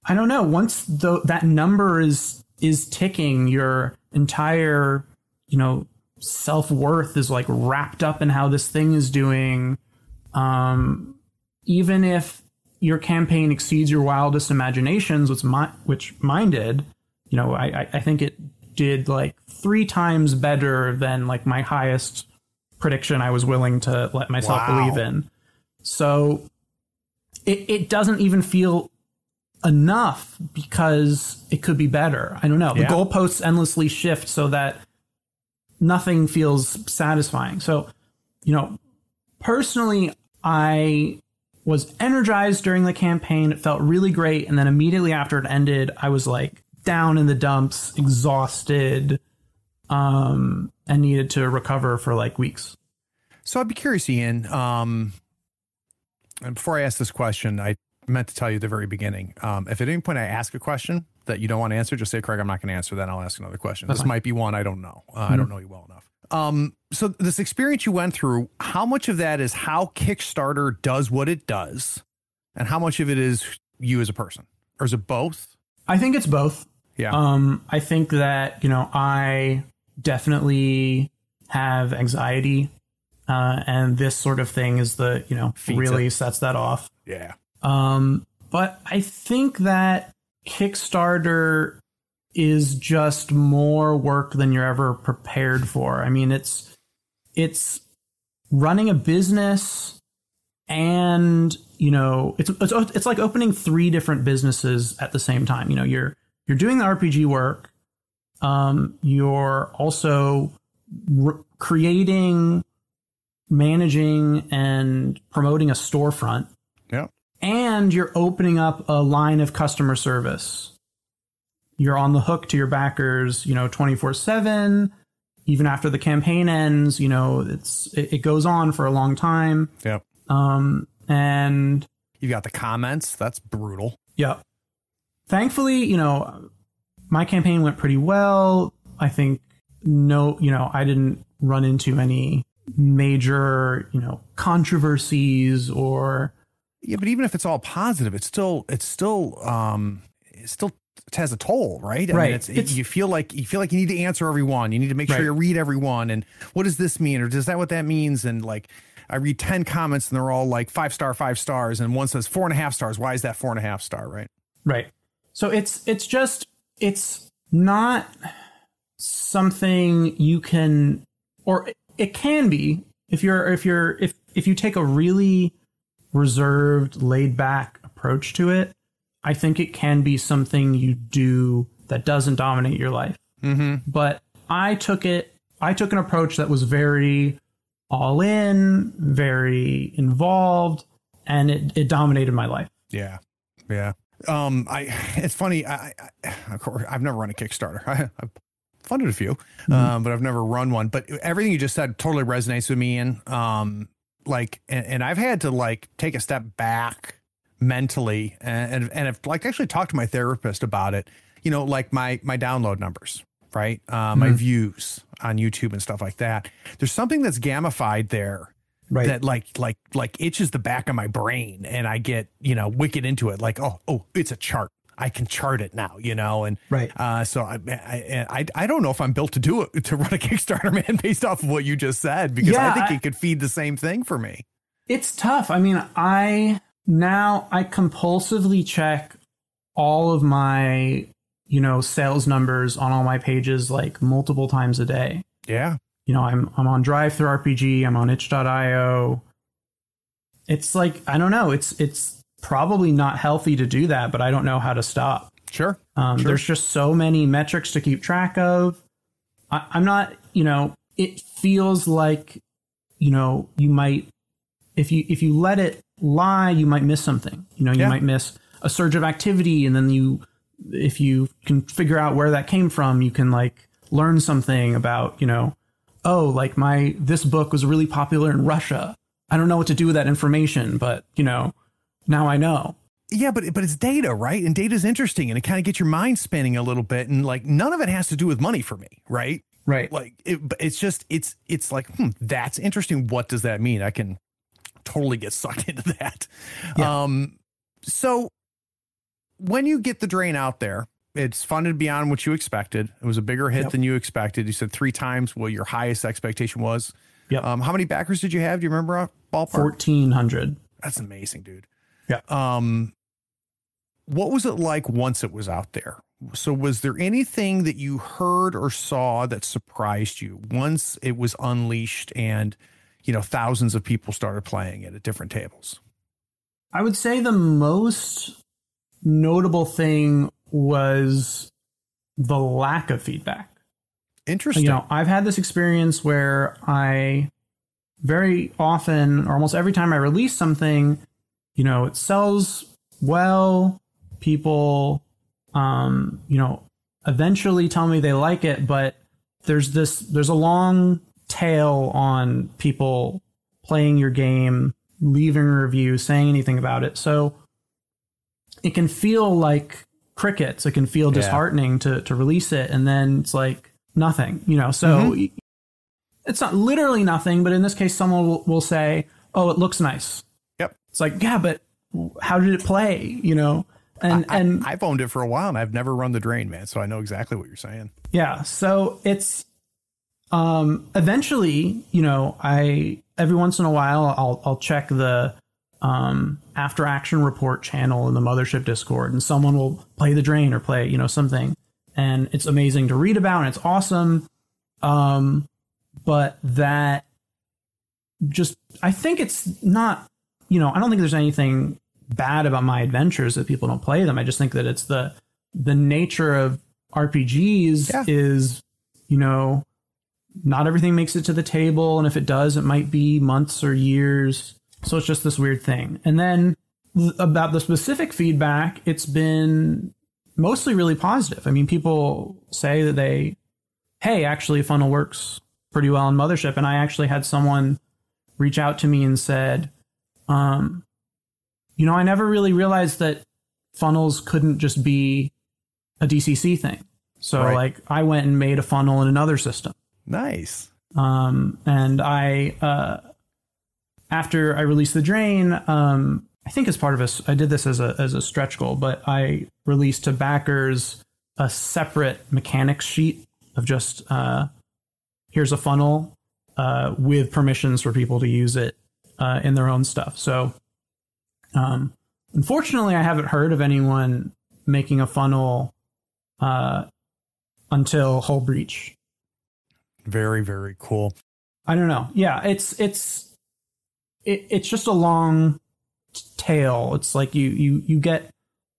I don't know, once the, that number is is ticking, your entire, you know, self-worth is like wrapped up in how this thing is doing. Um, even if your campaign exceeds your wildest imaginations, which, my, which mine did, you know, I, I think it did like three times better than like my highest prediction I was willing to let myself wow. believe in. So it, it doesn't even feel enough because it could be better. I don't know. Yeah. The goalposts endlessly shift so that nothing feels satisfying. So, you know, personally, I was energized during the campaign. It felt really great. And then immediately after it ended, I was like down in the dumps, exhausted, um, and needed to recover for like weeks. So I'd be curious, Ian, um, and before I ask this question, I meant to tell you at the very beginning. Um, if at any point I ask a question that you don't want to answer, just say, Craig, I'm not going to answer that. I'll ask another question. That's this fine. Might be one I don't know. Uh, mm-hmm. I don't know you well enough. Um, so this experience you went through, how much of that is how Kickstarter does what it does, and how much of it is you as a person? Or is it both? I think it's both. Yeah. Um, I think that, you know, I definitely have anxiety, uh, and this sort of thing is the, you know, Feeds really it. sets that off. Yeah. Um, but I think that Kickstarter is just more work than you're ever prepared for. I mean, it's, it's running a business, and you know, it's it's it's like opening three different businesses at the same time. You know, you're you're doing the R P G work, um, you're also re- creating, managing, and promoting a storefront. Yeah. And you're opening up a line of customer service. You're on the hook to your backers, you know, twenty-four seven, even after the campaign ends, you know, it's, it, it goes on for a long time. Yeah. Um, and you got the comments. That's brutal. Yeah. Thankfully, you know, my campaign went pretty well. I think no, you know, I didn't run into any major, you know, controversies or. Yeah. But even if it's all positive, it's still, it's still, um, it's still, it has a toll, right? I right. mean, it's, it's, you feel like you feel like you need to answer everyone. You need to make right. sure you read everyone. And what does this mean? Or does that what that means? And like, I read ten comments and they're all like five star, five stars. And one says four and a half stars. Why is that four and a half star? Right. Right. So it's it's just it's not something you can, or it can be if you're if you're if if you take a really reserved, laid back approach to it. I think it can be something you do that doesn't dominate your life. Mm-hmm. But I took it, I took an approach that was very all in, very involved, and it, it dominated my life. Yeah. Yeah. Um, I, it's funny. I, I, of course, I've never run a Kickstarter. I, I've funded a few, mm-hmm. um, but I've never run one, but everything you just said totally resonates with me. And, um, like, and, and I've had to like take a step back mentally and, and and I've like actually talked to my therapist about it, you know, like my my download numbers, right? Uh, mm-hmm. My views on YouTube and stuff like that. There's something that's gamified there, right? That like like like itches the back of my brain, and I get, you know, wicked into it. Like oh oh, it's a chart. I can chart it now, you know, and right. Uh, so I, I I I don't know if I'm built to do it to run a Kickstarter, man, based off of what you just said, because yeah, I think I, it could feed the same thing for me. It's tough. I mean, I. Now I compulsively check all of my, you know, sales numbers on all my pages like multiple times a day. Yeah. You know, I'm I'm on DriveThruRPG, I'm on itch dot io. It's like, I don't know, it's it's probably not healthy to do that, but I don't know how to stop. Sure. Um, sure. There's just so many metrics to keep track of. I, I'm not, you know, it feels like, you know, you might, if you if you let it lie, you might miss something, you know, you yeah. might miss a surge of activity. And then you, if you can figure out where that came from, you can like learn something about, you know, oh, like my, this book was really popular in Russia. I don't know what to do with that information, but you know, now I know. Yeah, but but it's data, right? And data is interesting, and it kind of gets your mind spinning a little bit. And like, none of it has to do with money for me, right? Right. Like it, it's just, it's, it's like, hmm, that's interesting. What does that mean? I can totally get sucked into that. Yeah. Um, so when you get The Drain out there, it's funded beyond what you expected. It was a bigger hit yep. than you expected. You said three times what your highest expectation was. Yep. Um, how many backers did you have? Do you remember? Ballpark? fourteen hundred. That's amazing, dude. Yeah. Um, what was it like once it was out there? So was there anything that you heard or saw that surprised you once it was unleashed and, you know, thousands of people started playing it at different tables? I would say the most notable thing was the lack of feedback. Interesting. You know, I've had this experience where I very often, or almost every time I release something, you know, it sells well. People, um, you know, eventually tell me they like it, but there's this, there's a long tail on people playing your game, leaving a review, saying anything about it. So it can feel like crickets. It can feel yeah. disheartening to to release it, and then it's like nothing, you know. So mm-hmm. it's not literally nothing, but in this case, someone will, will say, "Oh, it looks nice." Yep. It's like, yeah, but how did it play? You know, and I, I, and I've owned it for a while, and I've never run The Drain, man. So I know exactly what you're saying. Yeah. So it's. Um, eventually, you know, I, every once in a while, I'll, I'll check the, um, after action report channel in the Mothership Discord, and someone will play The Drain or play, you know, something, and it's amazing to read about and it's awesome. Um, but that just, I think it's not, you know, I don't think there's anything bad about my adventures that people don't play them. I just think that it's the, the nature of R P Gs yeah. is, you know, not everything makes it to the table. And if it does, it might be months or years. So it's just this weird thing. And then about the specific feedback, it's been mostly really positive. I mean, people say that they, hey, actually funnel works pretty well in Mothership. And I actually had someone reach out to me and said, um, you know, I never really realized that funnels couldn't just be a D C C thing. So right. like I went and made a funnel in another system. Nice. Um, and I, uh, after I released The Drain, um, I think as part of a, I did this as a, as a stretch goal, but I released to backers a separate mechanics sheet of just, uh, here's a funnel, uh, with permissions for people to use it, uh, in their own stuff. So, um, unfortunately I haven't heard of anyone making a funnel, uh, until Hull Breach. Very, very cool. I don't know. Yeah, it's it's it, it's just a long tail. It's like you you you get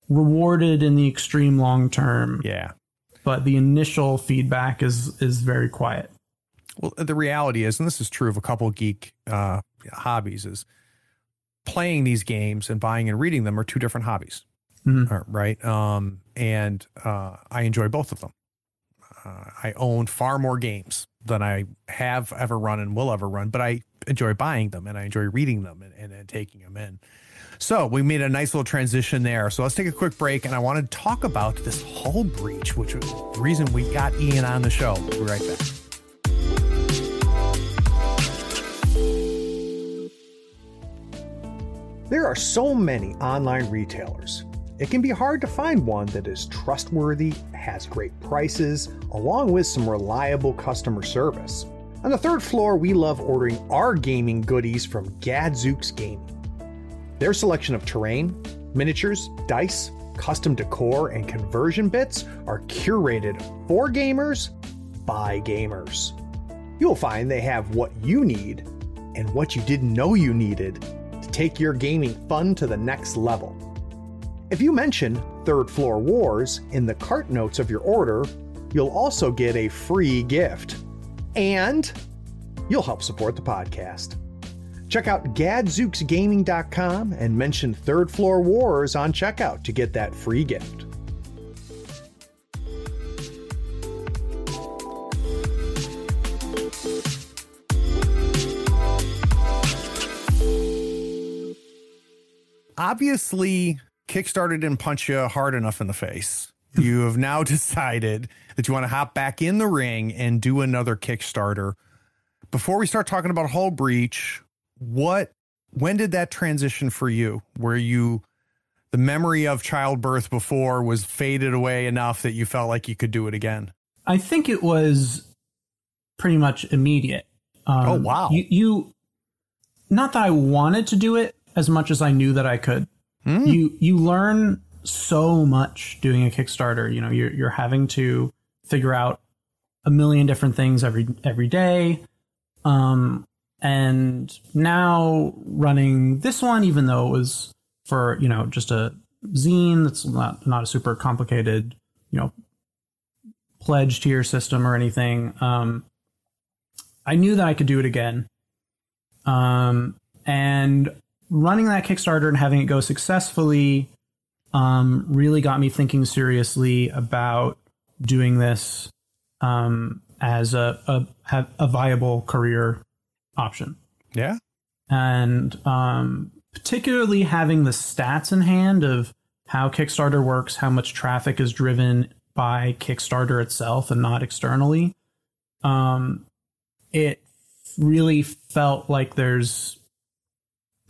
rewarded in the extreme long term. Yeah. But the initial feedback is is very quiet. Well, the reality is, and this is true of a couple of geek uh, hobbies, is playing these games and buying and reading them are two different hobbies. Mm-hmm. Right. Um, and uh, I enjoy both of them. Uh, I own far more games than I have ever run and will ever run, but I enjoy buying them and I enjoy reading them and, and, and taking them in. So we made a nice little transition there. So let's take a quick break. And I want to talk about this Hull Breach, which was the reason we got Ian on the show. We'll be right back. There are so many online retailers. It can be hard to find one that is trustworthy, has great prices, along with some reliable customer service. On the third floor, we love ordering our gaming goodies from Gadzooks Gaming. Their selection of terrain, miniatures, dice, custom decor, and conversion bits are curated for gamers by gamers. You'll find they have what you need and what you didn't know you needed to take your gaming fun to the next level. If you mention Third Floor Wars in the cart notes of your order, you'll also get a free gift. And you'll help support the podcast. Check out Gadzooks Gaming dot com and mention Third Floor Wars on checkout to get that free gift. Obviously, Kickstarter didn't punch you hard enough in the face. You have now decided that you want to hop back in the ring and do another Kickstarter. Before we start talking about Hull Breach, what, when did that transition for you? Where you, the memory of childbirth before was faded away enough that you felt like you could do it again? I think it was pretty much immediate. Um, oh, wow. You, you, not that I wanted to do it as much as I knew that I could. Mm. You you learn so much doing a Kickstarter. You know, you're you're having to figure out a million different things every every day. Um, and now running this one, even though it was for, you know, just a zine, that's not not a super complicated, you know, pledge tier system or anything. Um, I knew that I could do it again. Um, and running that Kickstarter and having it go successfully um, really got me thinking seriously about doing this um, as a, a a viable career option. Yeah. And um, particularly having the stats in hand of how Kickstarter works, how much traffic is driven by Kickstarter itself and not externally. Um, it really felt like there's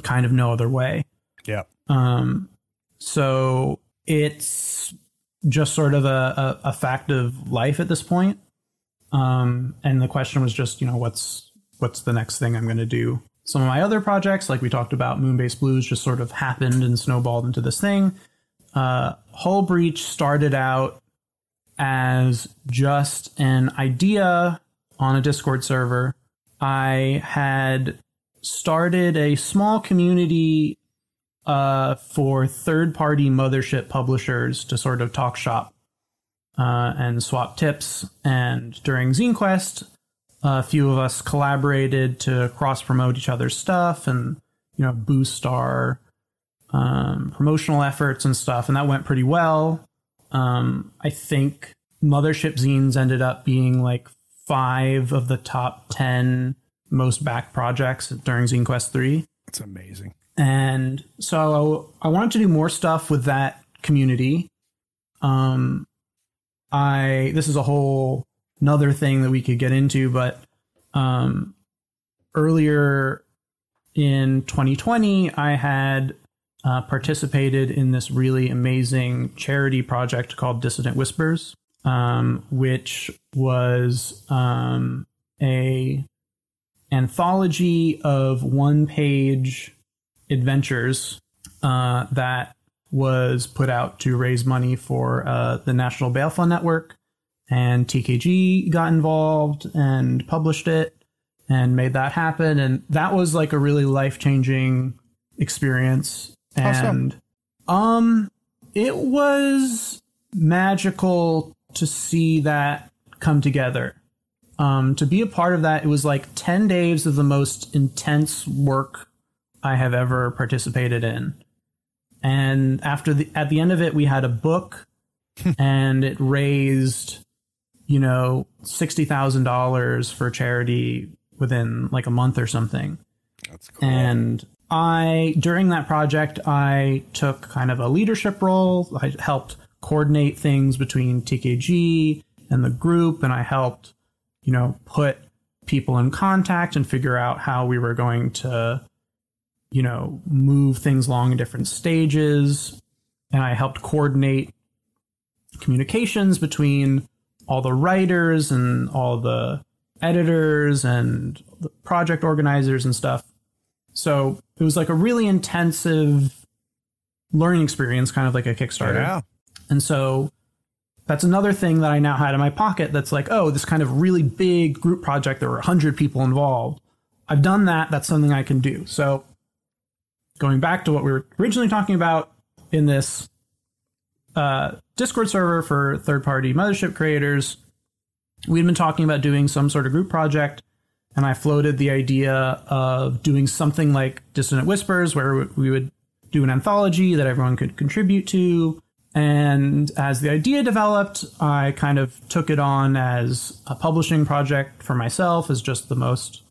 kind of no other way. Yeah. Um, so it's just sort of a, a, a fact of life at this point. Um, and the question was just, you know, what's, what's the next thing I'm going to do? Some of my other projects, like we talked about, Moonbase Blues just sort of happened and snowballed into this thing. Uh, Hull Breach started out as just an idea on a Discord server. I had started a small community uh, for third-party Mothership publishers to sort of talk shop uh, and swap tips. And during ZineQuest, a few of us collaborated to cross-promote each other's stuff and, you know, boost our um, promotional efforts and stuff. And that went pretty well. Um, I think Mothership zines ended up being like five of the top ten most backed projects during ZineQuest three. That's amazing. And so I wanted to do more stuff with that community. Um, I this is a whole another thing that we could get into, but um, earlier in twenty twenty, I had uh, participated in this really amazing charity project called Dissident Whispers, um, which was um, a anthology of one-page adventures uh, that was put out to raise money for uh, the National Bail Fund Network. And T K G got involved and published it and made that happen. And that was like a really life-changing experience. And awesome. um, it was magical to see that come together. Um, to be a part of that, it was like ten days of the most intense work I have ever participated in. And after the, at the end of it, we had a book and it raised, you know, sixty thousand dollars for charity within like a month or something. That's cool. And I, during that project, I took kind of a leadership role. I helped coordinate things between T K G and the group, and I helped, you know, put people in contact and figure out how we were going to, you know, move things along in different stages. And I helped coordinate communications between all the writers and all the editors and the project organizers and stuff. So it was like a really intensive learning experience, kind of like a Kickstarter. Yeah. And so that's another thing that I now had in my pocket that's like, oh, this kind of really big group project, there were one hundred people involved. I've done that. That's something I can do. So going back to what we were originally talking about in this uh, Discord server for third-party Mothership creators, we'd been talking about doing some sort of group project, and I floated the idea of doing something like Dissonant Whispers, where we would do an anthology that everyone could contribute to. And as the idea developed, I kind of took it on as a publishing project for myself, as just the most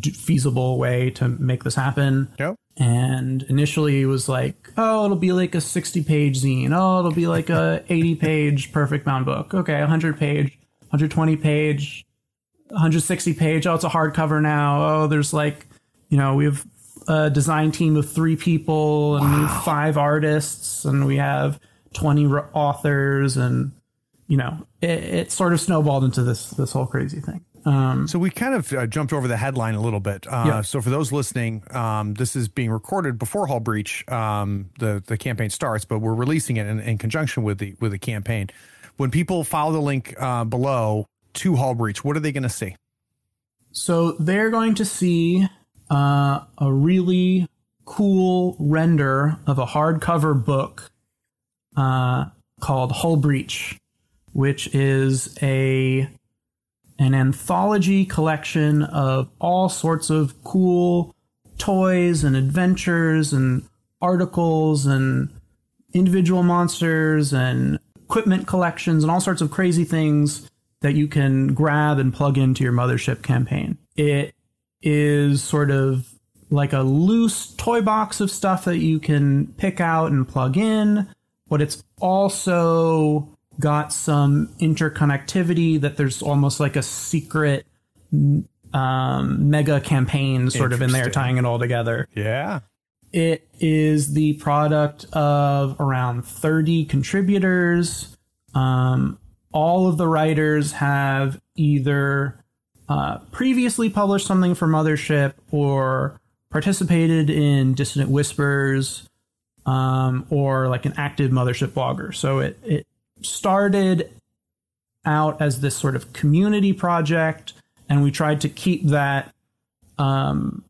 feasible way to make this happen. Yep. And initially it was like, oh, it'll be like a sixty page zine. Oh, it'll be like a eighty page perfect bound book. Okay, one hundred page, one hundred twenty page, one hundred sixty page. Oh, it's a hardcover now. Oh, there's like, you know, we have a design team of three people and wow. we have five artists and we have twenty authors, and you know, it, it sort of snowballed into this this whole crazy thing. Um, so we kind of uh, jumped over the headline a little bit. Uh, yeah. So for those listening, um, this is being recorded before Hull Breach. Um, the the campaign starts, but we're releasing it in, in conjunction with the with the campaign. When people follow the link uh, below to Hull Breach, what are they going to see? So they're going to see uh, a really cool render of a hardcover book uh, called Hull Breach, which is a an anthology collection of all sorts of cool toys and adventures and articles and individual monsters and equipment collections and all sorts of crazy things that you can grab and plug into your Mothership campaign. It is sort of like a loose toy box of stuff that you can pick out and plug in, but it's also got some interconnectivity that there's almost like a secret um, mega campaign sort of in there tying it all together. Yeah. It is the product of around thirty contributors. Um, all of the writers have either uh, previously published something for Mothership or participated in Dissident Whispers um, or like an active Mothership blogger. So it, it started out as this sort of community project, and we tried to keep that um,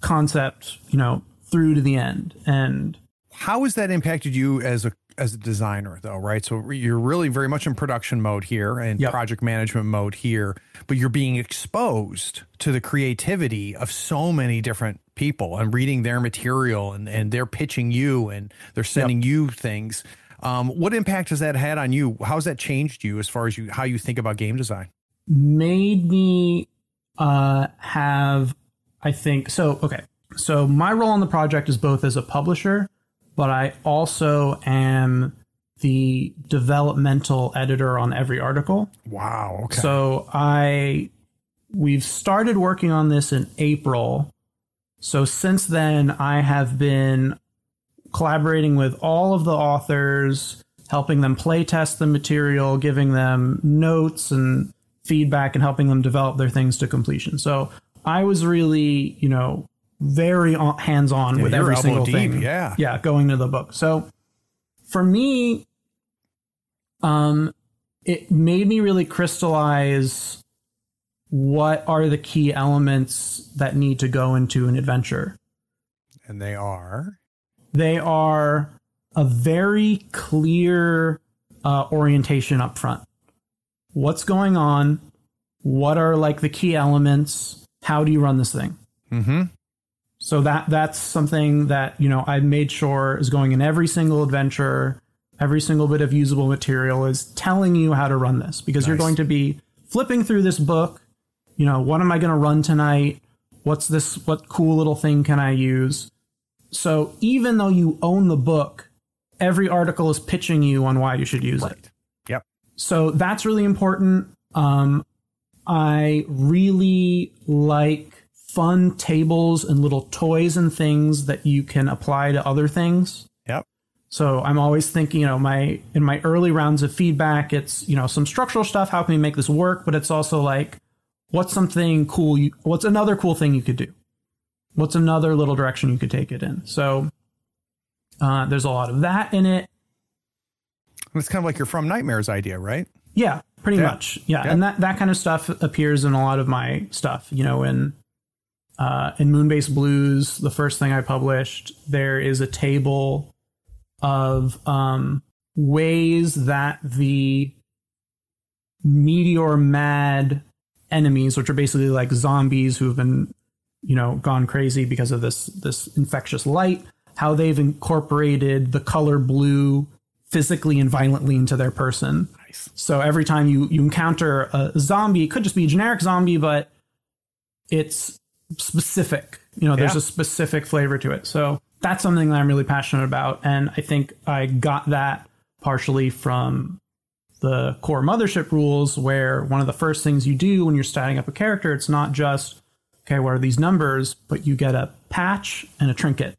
concept, you know, through to the end. And how has that impacted you as a as a designer, though, right? So you're really very much in production mode here and yep. project management mode here, but you're being exposed to the creativity of so many different people and reading their material, and, and they're pitching you and they're sending yep. you things. Um, what impact has that had on you? How's that changed you as far as you how you think about game design? Made me uh, have, I think, so, okay. So my role on the project is both as a publisher, but I also am the developmental editor on every article. Wow. Okay. So I, we've started working on this in April. So since then, I have been collaborating with all of the authors, helping them play test the material, giving them notes and feedback, and helping them develop their things to completion. So I was really, you know, very hands-on yeah, with every single deep, thing. Yeah. Yeah. Going to the book. So for me, um, it made me really crystallize what are the key elements that need to go into an adventure. And they are, they are a very clear, uh, orientation up front. What's going on? What are like the key elements? How do you run this thing? Mm-hmm. So that that's something that, you know, I made sure is going in every single adventure. Every single bit of usable material is telling you how to run this, because nice. You're going to be flipping through this book. You know, what am I going to run tonight? What's this? What cool little thing can I use? So even though you own the book, every article is pitching you on why you should use right. it. Yep. So that's really important. Um, I really like fun tables and little toys and things that you can apply to other things. Yep. So I'm always thinking, you know, my in my early rounds of feedback, it's, you know, some structural stuff. How can we make this work? But it's also like, what's something cool? You, what's another cool thing you could do? What's another little direction you could take it in? So uh, there's a lot of that in it. It's kind of like your From Nightmares idea, right? Yeah, pretty yeah. much. Yeah. yeah. And that, that kind of stuff appears in a lot of my stuff, you know, in Uh, in Moonbase Blues, the first thing I published, there is a table of um, ways that the meteor mad enemies, which are basically like zombies who have been, you know, gone crazy because of this this infectious light, how they've incorporated the color blue physically and violently into their person. Nice. So every time you, you encounter a zombie, it could just be a generic zombie, but it's specific, you know, yeah. there's a specific flavor to it. So that's something that I'm really passionate about. And I think I got that partially from the core Mothership rules, where one of the first things you do when you're starting up a character, it's not just, okay, what are these numbers, but you get a patch and a trinket.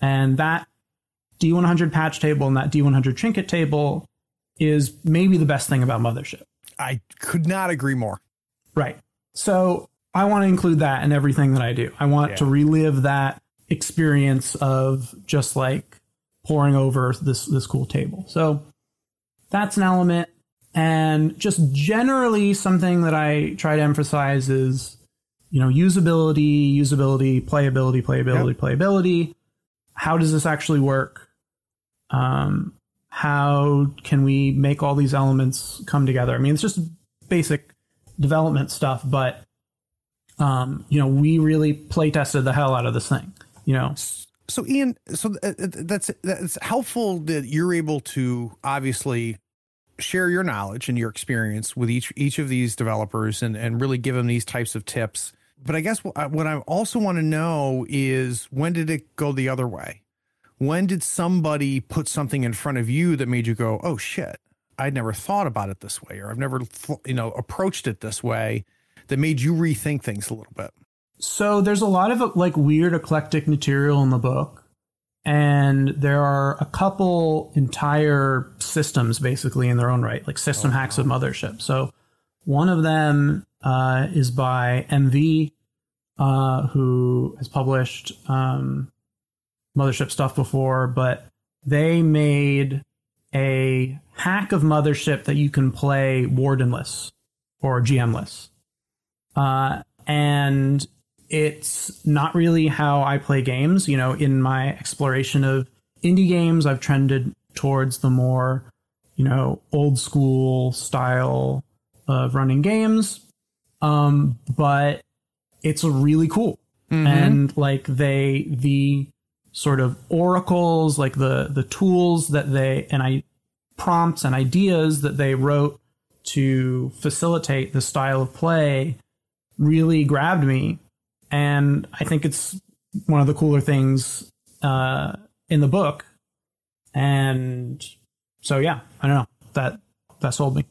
And that D one hundred patch table and that D one hundred trinket table is maybe the best thing about Mothership. I could not agree more. Right. So I want to include that in everything that I do. I want yeah. to relive that experience of just like pouring over this, this cool table. So that's an element. And just generally something that I try to emphasize is, you know, usability, usability, playability, playability, yep. playability. How does this actually work? Um, how can we make all these elements come together? I mean, it's just basic development stuff, but Um, you know, we really play tested the hell out of this thing, you know. So, Ian, so that's that's helpful that you're able to obviously share your knowledge and your experience with each each of these developers and, and really give them these types of tips. But I guess what I, what I also want to know is, when did it go the other way? When did somebody put something in front of you that made you go, oh, shit, I'd never thought about it this way, or I've never, you know, approached it this way, that made you rethink things a little bit? So there's a lot of like weird eclectic material in the book. And there are a couple entire systems basically in their own right, like system oh, hacks wow. of Mothership. So one of them uh, is by M V, uh, who has published um, Mothership stuff before, but they made a hack of Mothership that you can play wardenless or G M less. Uh, and It's not really how I play games. You know, in my exploration of indie games, I've trended towards the more, you know, old school style of running games. Um, but it's really cool. Mm-hmm. And like they, the sort of oracles, like the, the tools that they, and I prompts and ideas that they wrote to facilitate the style of play really grabbed me. And I think it's one of the cooler things uh, in the book. And so, yeah, I don't know, that that sold me.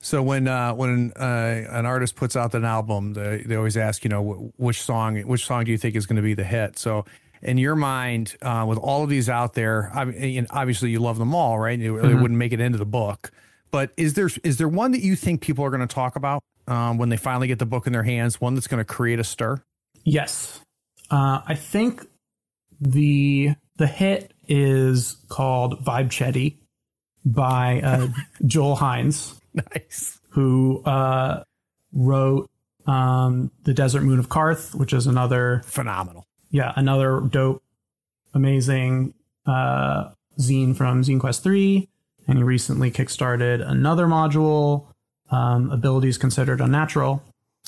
So when uh, when uh, an artist puts out an album, they, they always ask, you know, which song which song do you think is going to be the hit? So in your mind, uh, with all of these out there, I mean, obviously you love them all, right? It, mm-hmm. it wouldn't make it into the book. But is there is there one that you think people are going to talk about um, when they finally get the book in their hands, one that's going to create a stir? Yes. Uh, I think the the hit is called Vibechete by uh, Joel Hines. Nice. Who uh, wrote um, The Desert Moon of Karth, which is another phenomenal. Yeah, another dope, amazing uh, zine from ZineQuest three. And he recently kickstarted another module, um, Abilities Considered Unnatural.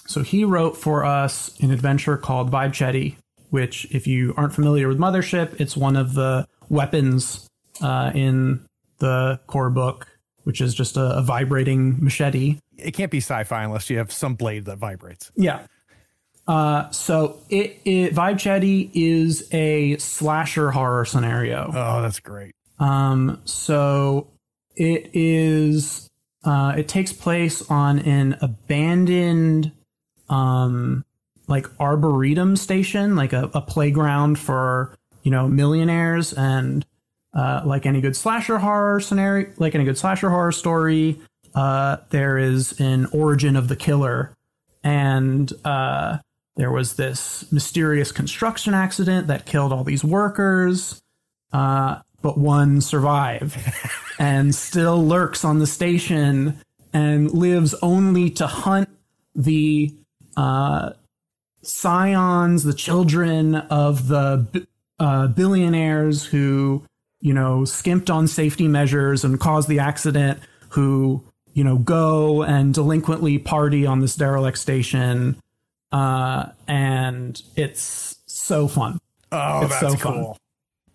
So he wrote for us an adventure called Vibechete, which, if you aren't familiar with Mothership, it's one of the weapons uh, in the core book, which is just a, a vibrating machete. It can't be sci-fi unless you have some blade that vibrates. Yeah. Uh, so it, it Vibechete is a slasher horror scenario. Oh, that's great. Um, so it is. Uh, it takes place on an abandoned, um, like arboretum station, like a, a playground for, you know, millionaires, and Uh, like any good slasher horror scenario, like any good slasher horror story, uh, there is an origin of the killer. And uh, there was this mysterious construction accident that killed all these workers, uh, but one survived and still lurks on the station and lives only to hunt the uh, scions, the children of the uh, billionaires who, you know, skimped on safety measures and caused the accident, who, you know, go and delinquently party on this derelict station. Uh, and it's so fun. Oh, it's that's so cool. Fun.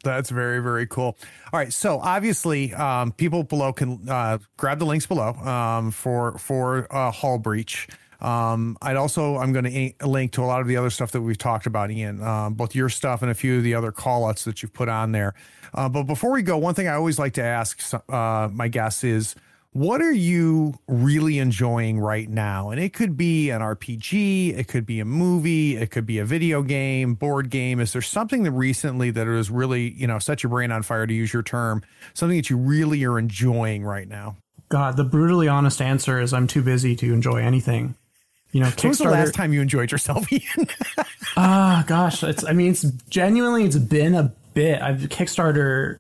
That's very, very cool. All right. So obviously, um, people below can uh, grab the links below um, for for uh, Hull Breach. Um, I'd also, I'm going to link to a lot of the other stuff that we've talked about, Ian, um, both your stuff and a few of the other call outs that you've put on there. Uh, but before we go, one thing I always like to ask, uh, my guests is, what are you really enjoying right now? And it could be an R P G, it could be a movie, it could be a video game, board game. Is there something that recently that has really, you know, set your brain on fire, to use your term, something that you really are enjoying right now? God, the brutally honest answer is I'm too busy to enjoy anything. You know, Kickstarter. When was the last time you enjoyed yourself, Ian? Ah, oh, gosh, it's. I mean, it's genuinely. It's been a bit. I've Kickstarter.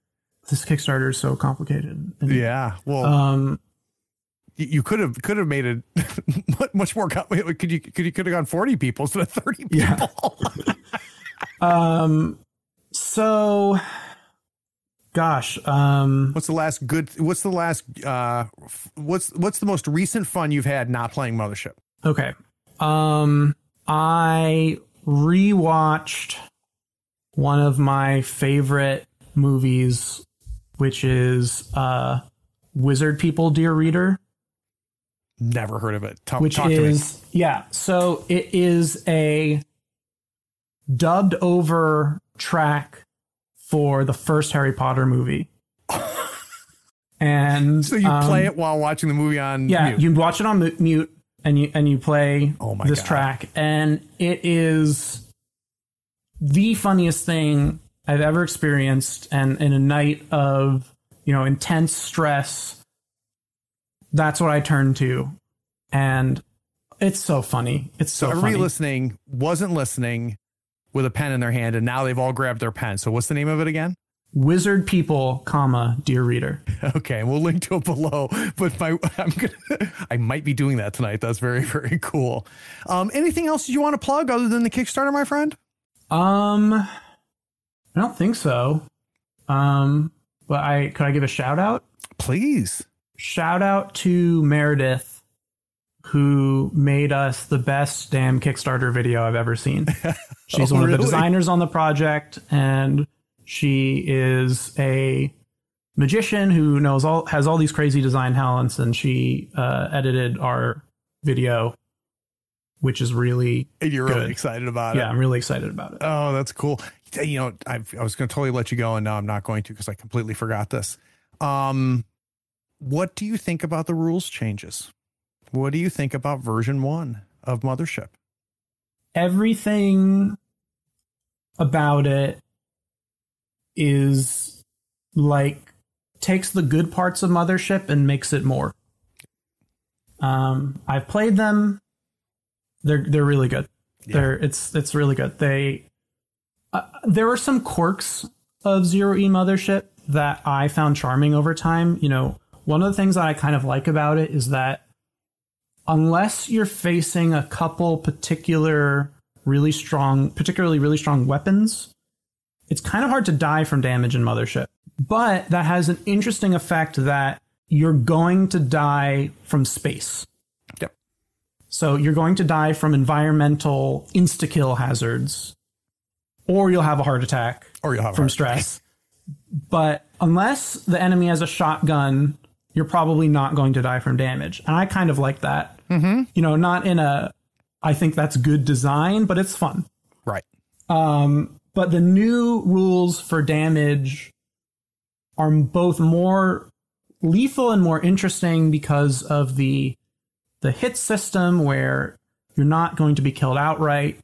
This Kickstarter is so complicated. And, yeah. Well, um, you could have could have made it much more. Could you could you could have gone forty people instead of thirty people? Yeah. um. So, gosh. Um. What's the last good? What's the last? Uh. What's What's the most recent fun you've had not playing Mothership? Okay. Um, I rewatched one of my favorite movies, which is uh, Wizard People, Dear Reader. Never heard of it. Talk, which talk is, to me. Yeah. So it is a dubbed over track for the first Harry Potter movie. And so you um, play it while watching the movie on yeah, mute. You watch it on mute. And you and you play oh my this God. track, and it is the funniest thing I've ever experienced. And in a night of, you know, intense stress, that's what I turn to, and it's so funny. It's so, so everybody funny. Listening wasn't listening with a pen in their hand, and now they've all grabbed their pen. So what's the name of it again? Wizard people, comma, dear reader. Okay, we'll link to it below. But my, I'm gonna, I might be doing that tonight. That's very, very cool. Um, anything else you want to plug other than the Kickstarter, my friend? Um, I don't think so. Um, but I could I give a shout out? Please. Shout out to Meredith, who made us the best damn Kickstarter video I've ever seen. She's oh, one of really? the designers on the project, and she is a magician who knows all has all these crazy design talents, and she uh, edited our video, which is really and you're good. really excited about yeah, it. Yeah, I'm really excited about it. Oh, that's cool. You know, I've, I was going to totally let you go, and now I'm not going to because I completely forgot this. Um, what do you think about the rules changes? What do you think about version one of Mothership? Everything about it is like takes the good parts of Mothership and makes it more. Um, I've played them. They're they're really good. Yeah. They're it's it's really good. They uh, there are some quirks of Zero E Mothership that I found charming over time. You know, one of the things that I kind of like about it is that unless you're facing a couple particular really strong, particularly really strong weapons, it's kind of hard to die from damage in Mothership, but that has an interesting effect that you're going to die from space. Yep. So you're going to die from environmental insta-kill hazards, or you'll have a heart attack or you'll have from stress. But unless the enemy has a shotgun, you're probably not going to die from damage. And I kind of like that. Mm-hmm. You know, not in a, I think that's good design, but it's fun. Right. Um, But the new rules for damage are both more lethal and more interesting because of the the hit system where you're not going to be killed outright.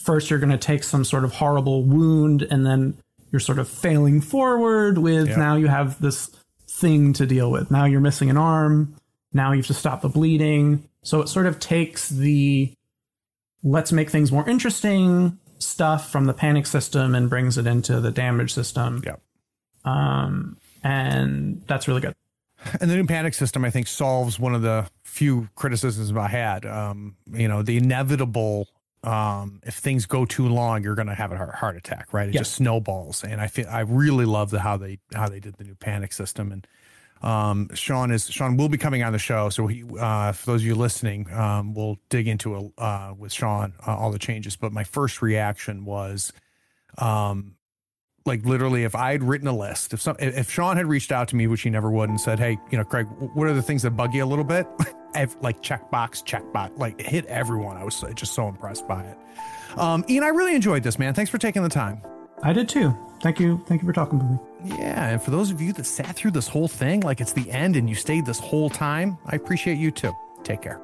First, you're going to take some sort of horrible wound, and then you're sort of failing forward with yeah. now you have this thing to deal with. Now you're missing an arm. Now you have to stop the bleeding. So it sort of takes the let's make things more interesting stuff from the panic system and brings it into the damage system. Yeah. Um, and that's really good. And the new panic system, I think, solves one of the few criticisms I had. Um, you know, the inevitable, um, if things go too long, you're going to have a heart attack, right? It yes. just snowballs. And I feel, I really love the, how they, how they did the new panic system. And, um, Sean is, Sean will be coming on the show. So he, uh, for those of you listening, um, we'll dig into, a, uh, with Sean, uh, all the changes. But my first reaction was, um, like literally if I had written a list, if some, if Sean had reached out to me, which he never would, and said, hey, you know, Craig, what are the things that bug you a little bit? I've like check box, check box, like hit everyone. I was just so impressed by it. Um, Ian, I really enjoyed this, man. Thanks for taking the time. I did too. Thank you. Thank you for talking to me. Yeah, and for those of you that sat through this whole thing, like it's the end and you stayed this whole time, I appreciate you too. Take care.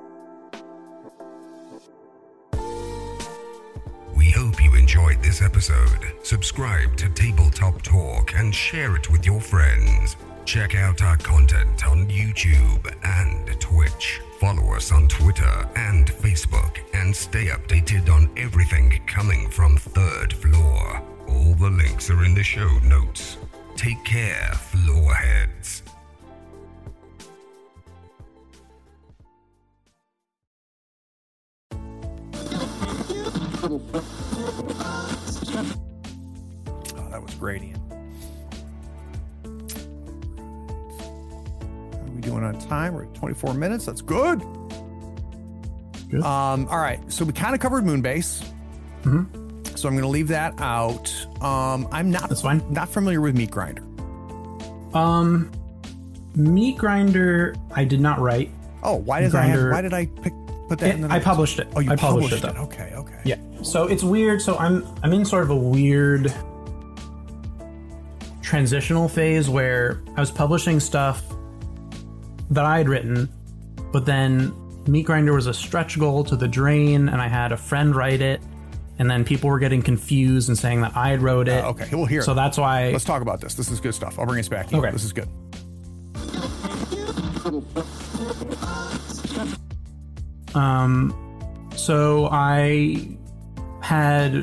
We hope you enjoyed this episode. Subscribe to Tabletop Talk and share it with your friends. Check out our content on YouTube and Twitch. Follow us on Twitter and Facebook and stay updated on everything coming from Third Floor. All the links are in the show notes. Take care, floorheads. Oh, that was great, Ian. How are we doing on time? We're at twenty-four minutes. That's good. Good. Um, all right. So we kind of covered Moonbase. Mm-hmm. So I'm going to leave that out. Um, I'm not That's fine. not familiar with Meat Grinder. Um, Meat Grinder, I did not write. Oh, why did Grinder, I? Have, why did I pick put that? It, in the I notes? published it. Oh, you I published, published it. Though. Okay, okay. Yeah. So it's weird. So I'm I'm in sort of a weird transitional phase where I was publishing stuff that I had written, but then Meat Grinder was a stretch goal to The Drain, and I had a friend write it. And then people were getting confused and saying that I wrote it. Uh, okay, we'll hear. So that's why. Let's talk about this. This is good stuff. I'll bring us back. Okay, this is good. Um, so I had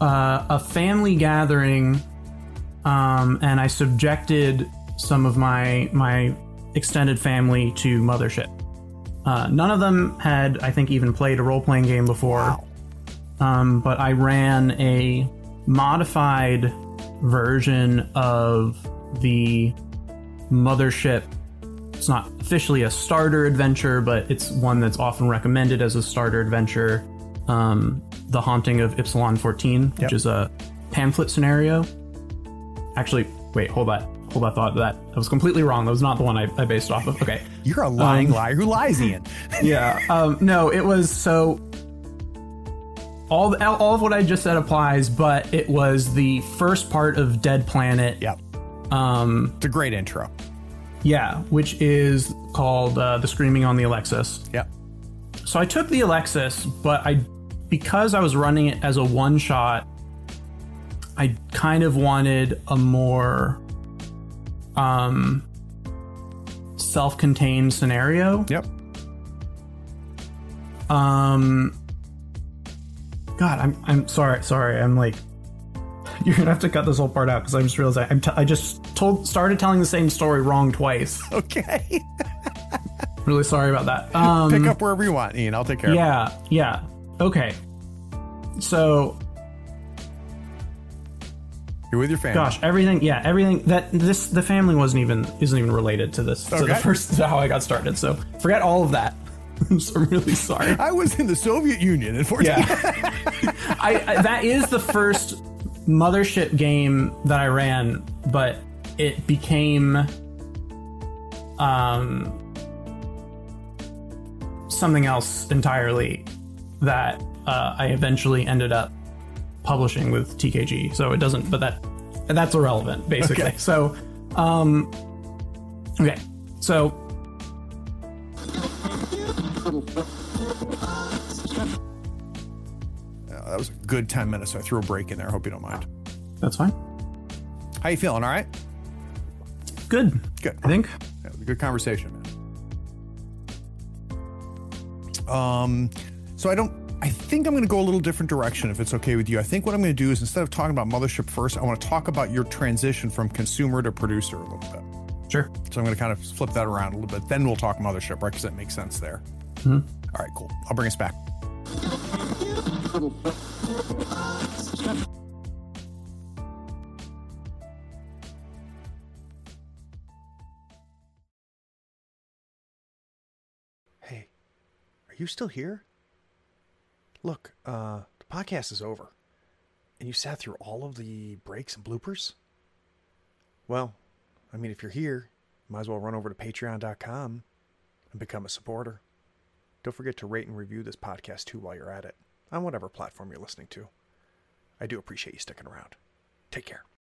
uh, a family gathering um, and I subjected some of my my extended family to Mothership. Uh, none of them had, I think, even played a role-playing game before. Wow. Um, but I ran a modified version of the Mothership. It's not officially a starter adventure, but it's one that's often recommended as a starter adventure. Um, the Haunting of Ypsilon fourteen, yep. which is a pamphlet scenario. Actually, wait, hold that. Hold that thought. That I was completely wrong. That was not the one I, I based off of. Okay. You're a lying um, liar who lies, Ian. yeah. Um, no, it was so... All, the, all of what I just said applies, but it was the first part of Dead Planet. Yep. Um, it's a great intro. Yeah, which is called uh, The Screaming on the Alexis. Yep. So I took the Alexis, but I, because I was running it as a one-shot, I kind of wanted a more um, self-contained scenario. Yep. Um... God, I'm I'm sorry, sorry. I'm like, you're gonna have to cut this whole part out because I just realized I, I'm t- I just told started telling the same story wrong twice. Okay. Really sorry about that. Um, Pick up wherever you want, Ian. I'll take care yeah, of it. Yeah, yeah. Okay. So you're with your family. Gosh, everything. Yeah, everything that this the family wasn't even isn't even related to this. Okay. So the first to how I got started. So forget all of that. I'm so really sorry. I was in the Soviet Union, unfortunately. Yeah. I, I, that is the first Mothership game that I ran, but it became um something else entirely that uh, I eventually ended up publishing with T K G. So it doesn't, but that that's irrelevant, basically. Okay. So, um, okay, so. Uh, that was a good ten minutes, so I threw a break in there. I hope you don't mind. That's fine. How you feeling? All right? Good. Good. I think. That was a good conversation, man. Um, so I don't... I think I'm going to go a little different direction, if it's okay with you. I think what I'm going to do is, instead of talking about Mothership first, I want to talk about your transition from consumer to producer a little bit. Sure. So I'm going to kind of flip that around a little bit. Then we'll talk Mothership, right? Because that makes sense there. Mm-hmm. All right, cool. I'll bring us back. Hey, are you still here? Look, uh, the podcast is over, and you sat through all of the breaks and bloopers? Well, I mean, if you're here, you might as well run over to patreon dot com and become a supporter. Don't forget to rate and review this podcast, too, while you're at it, on whatever platform you're listening to. I do appreciate you sticking around. Take care.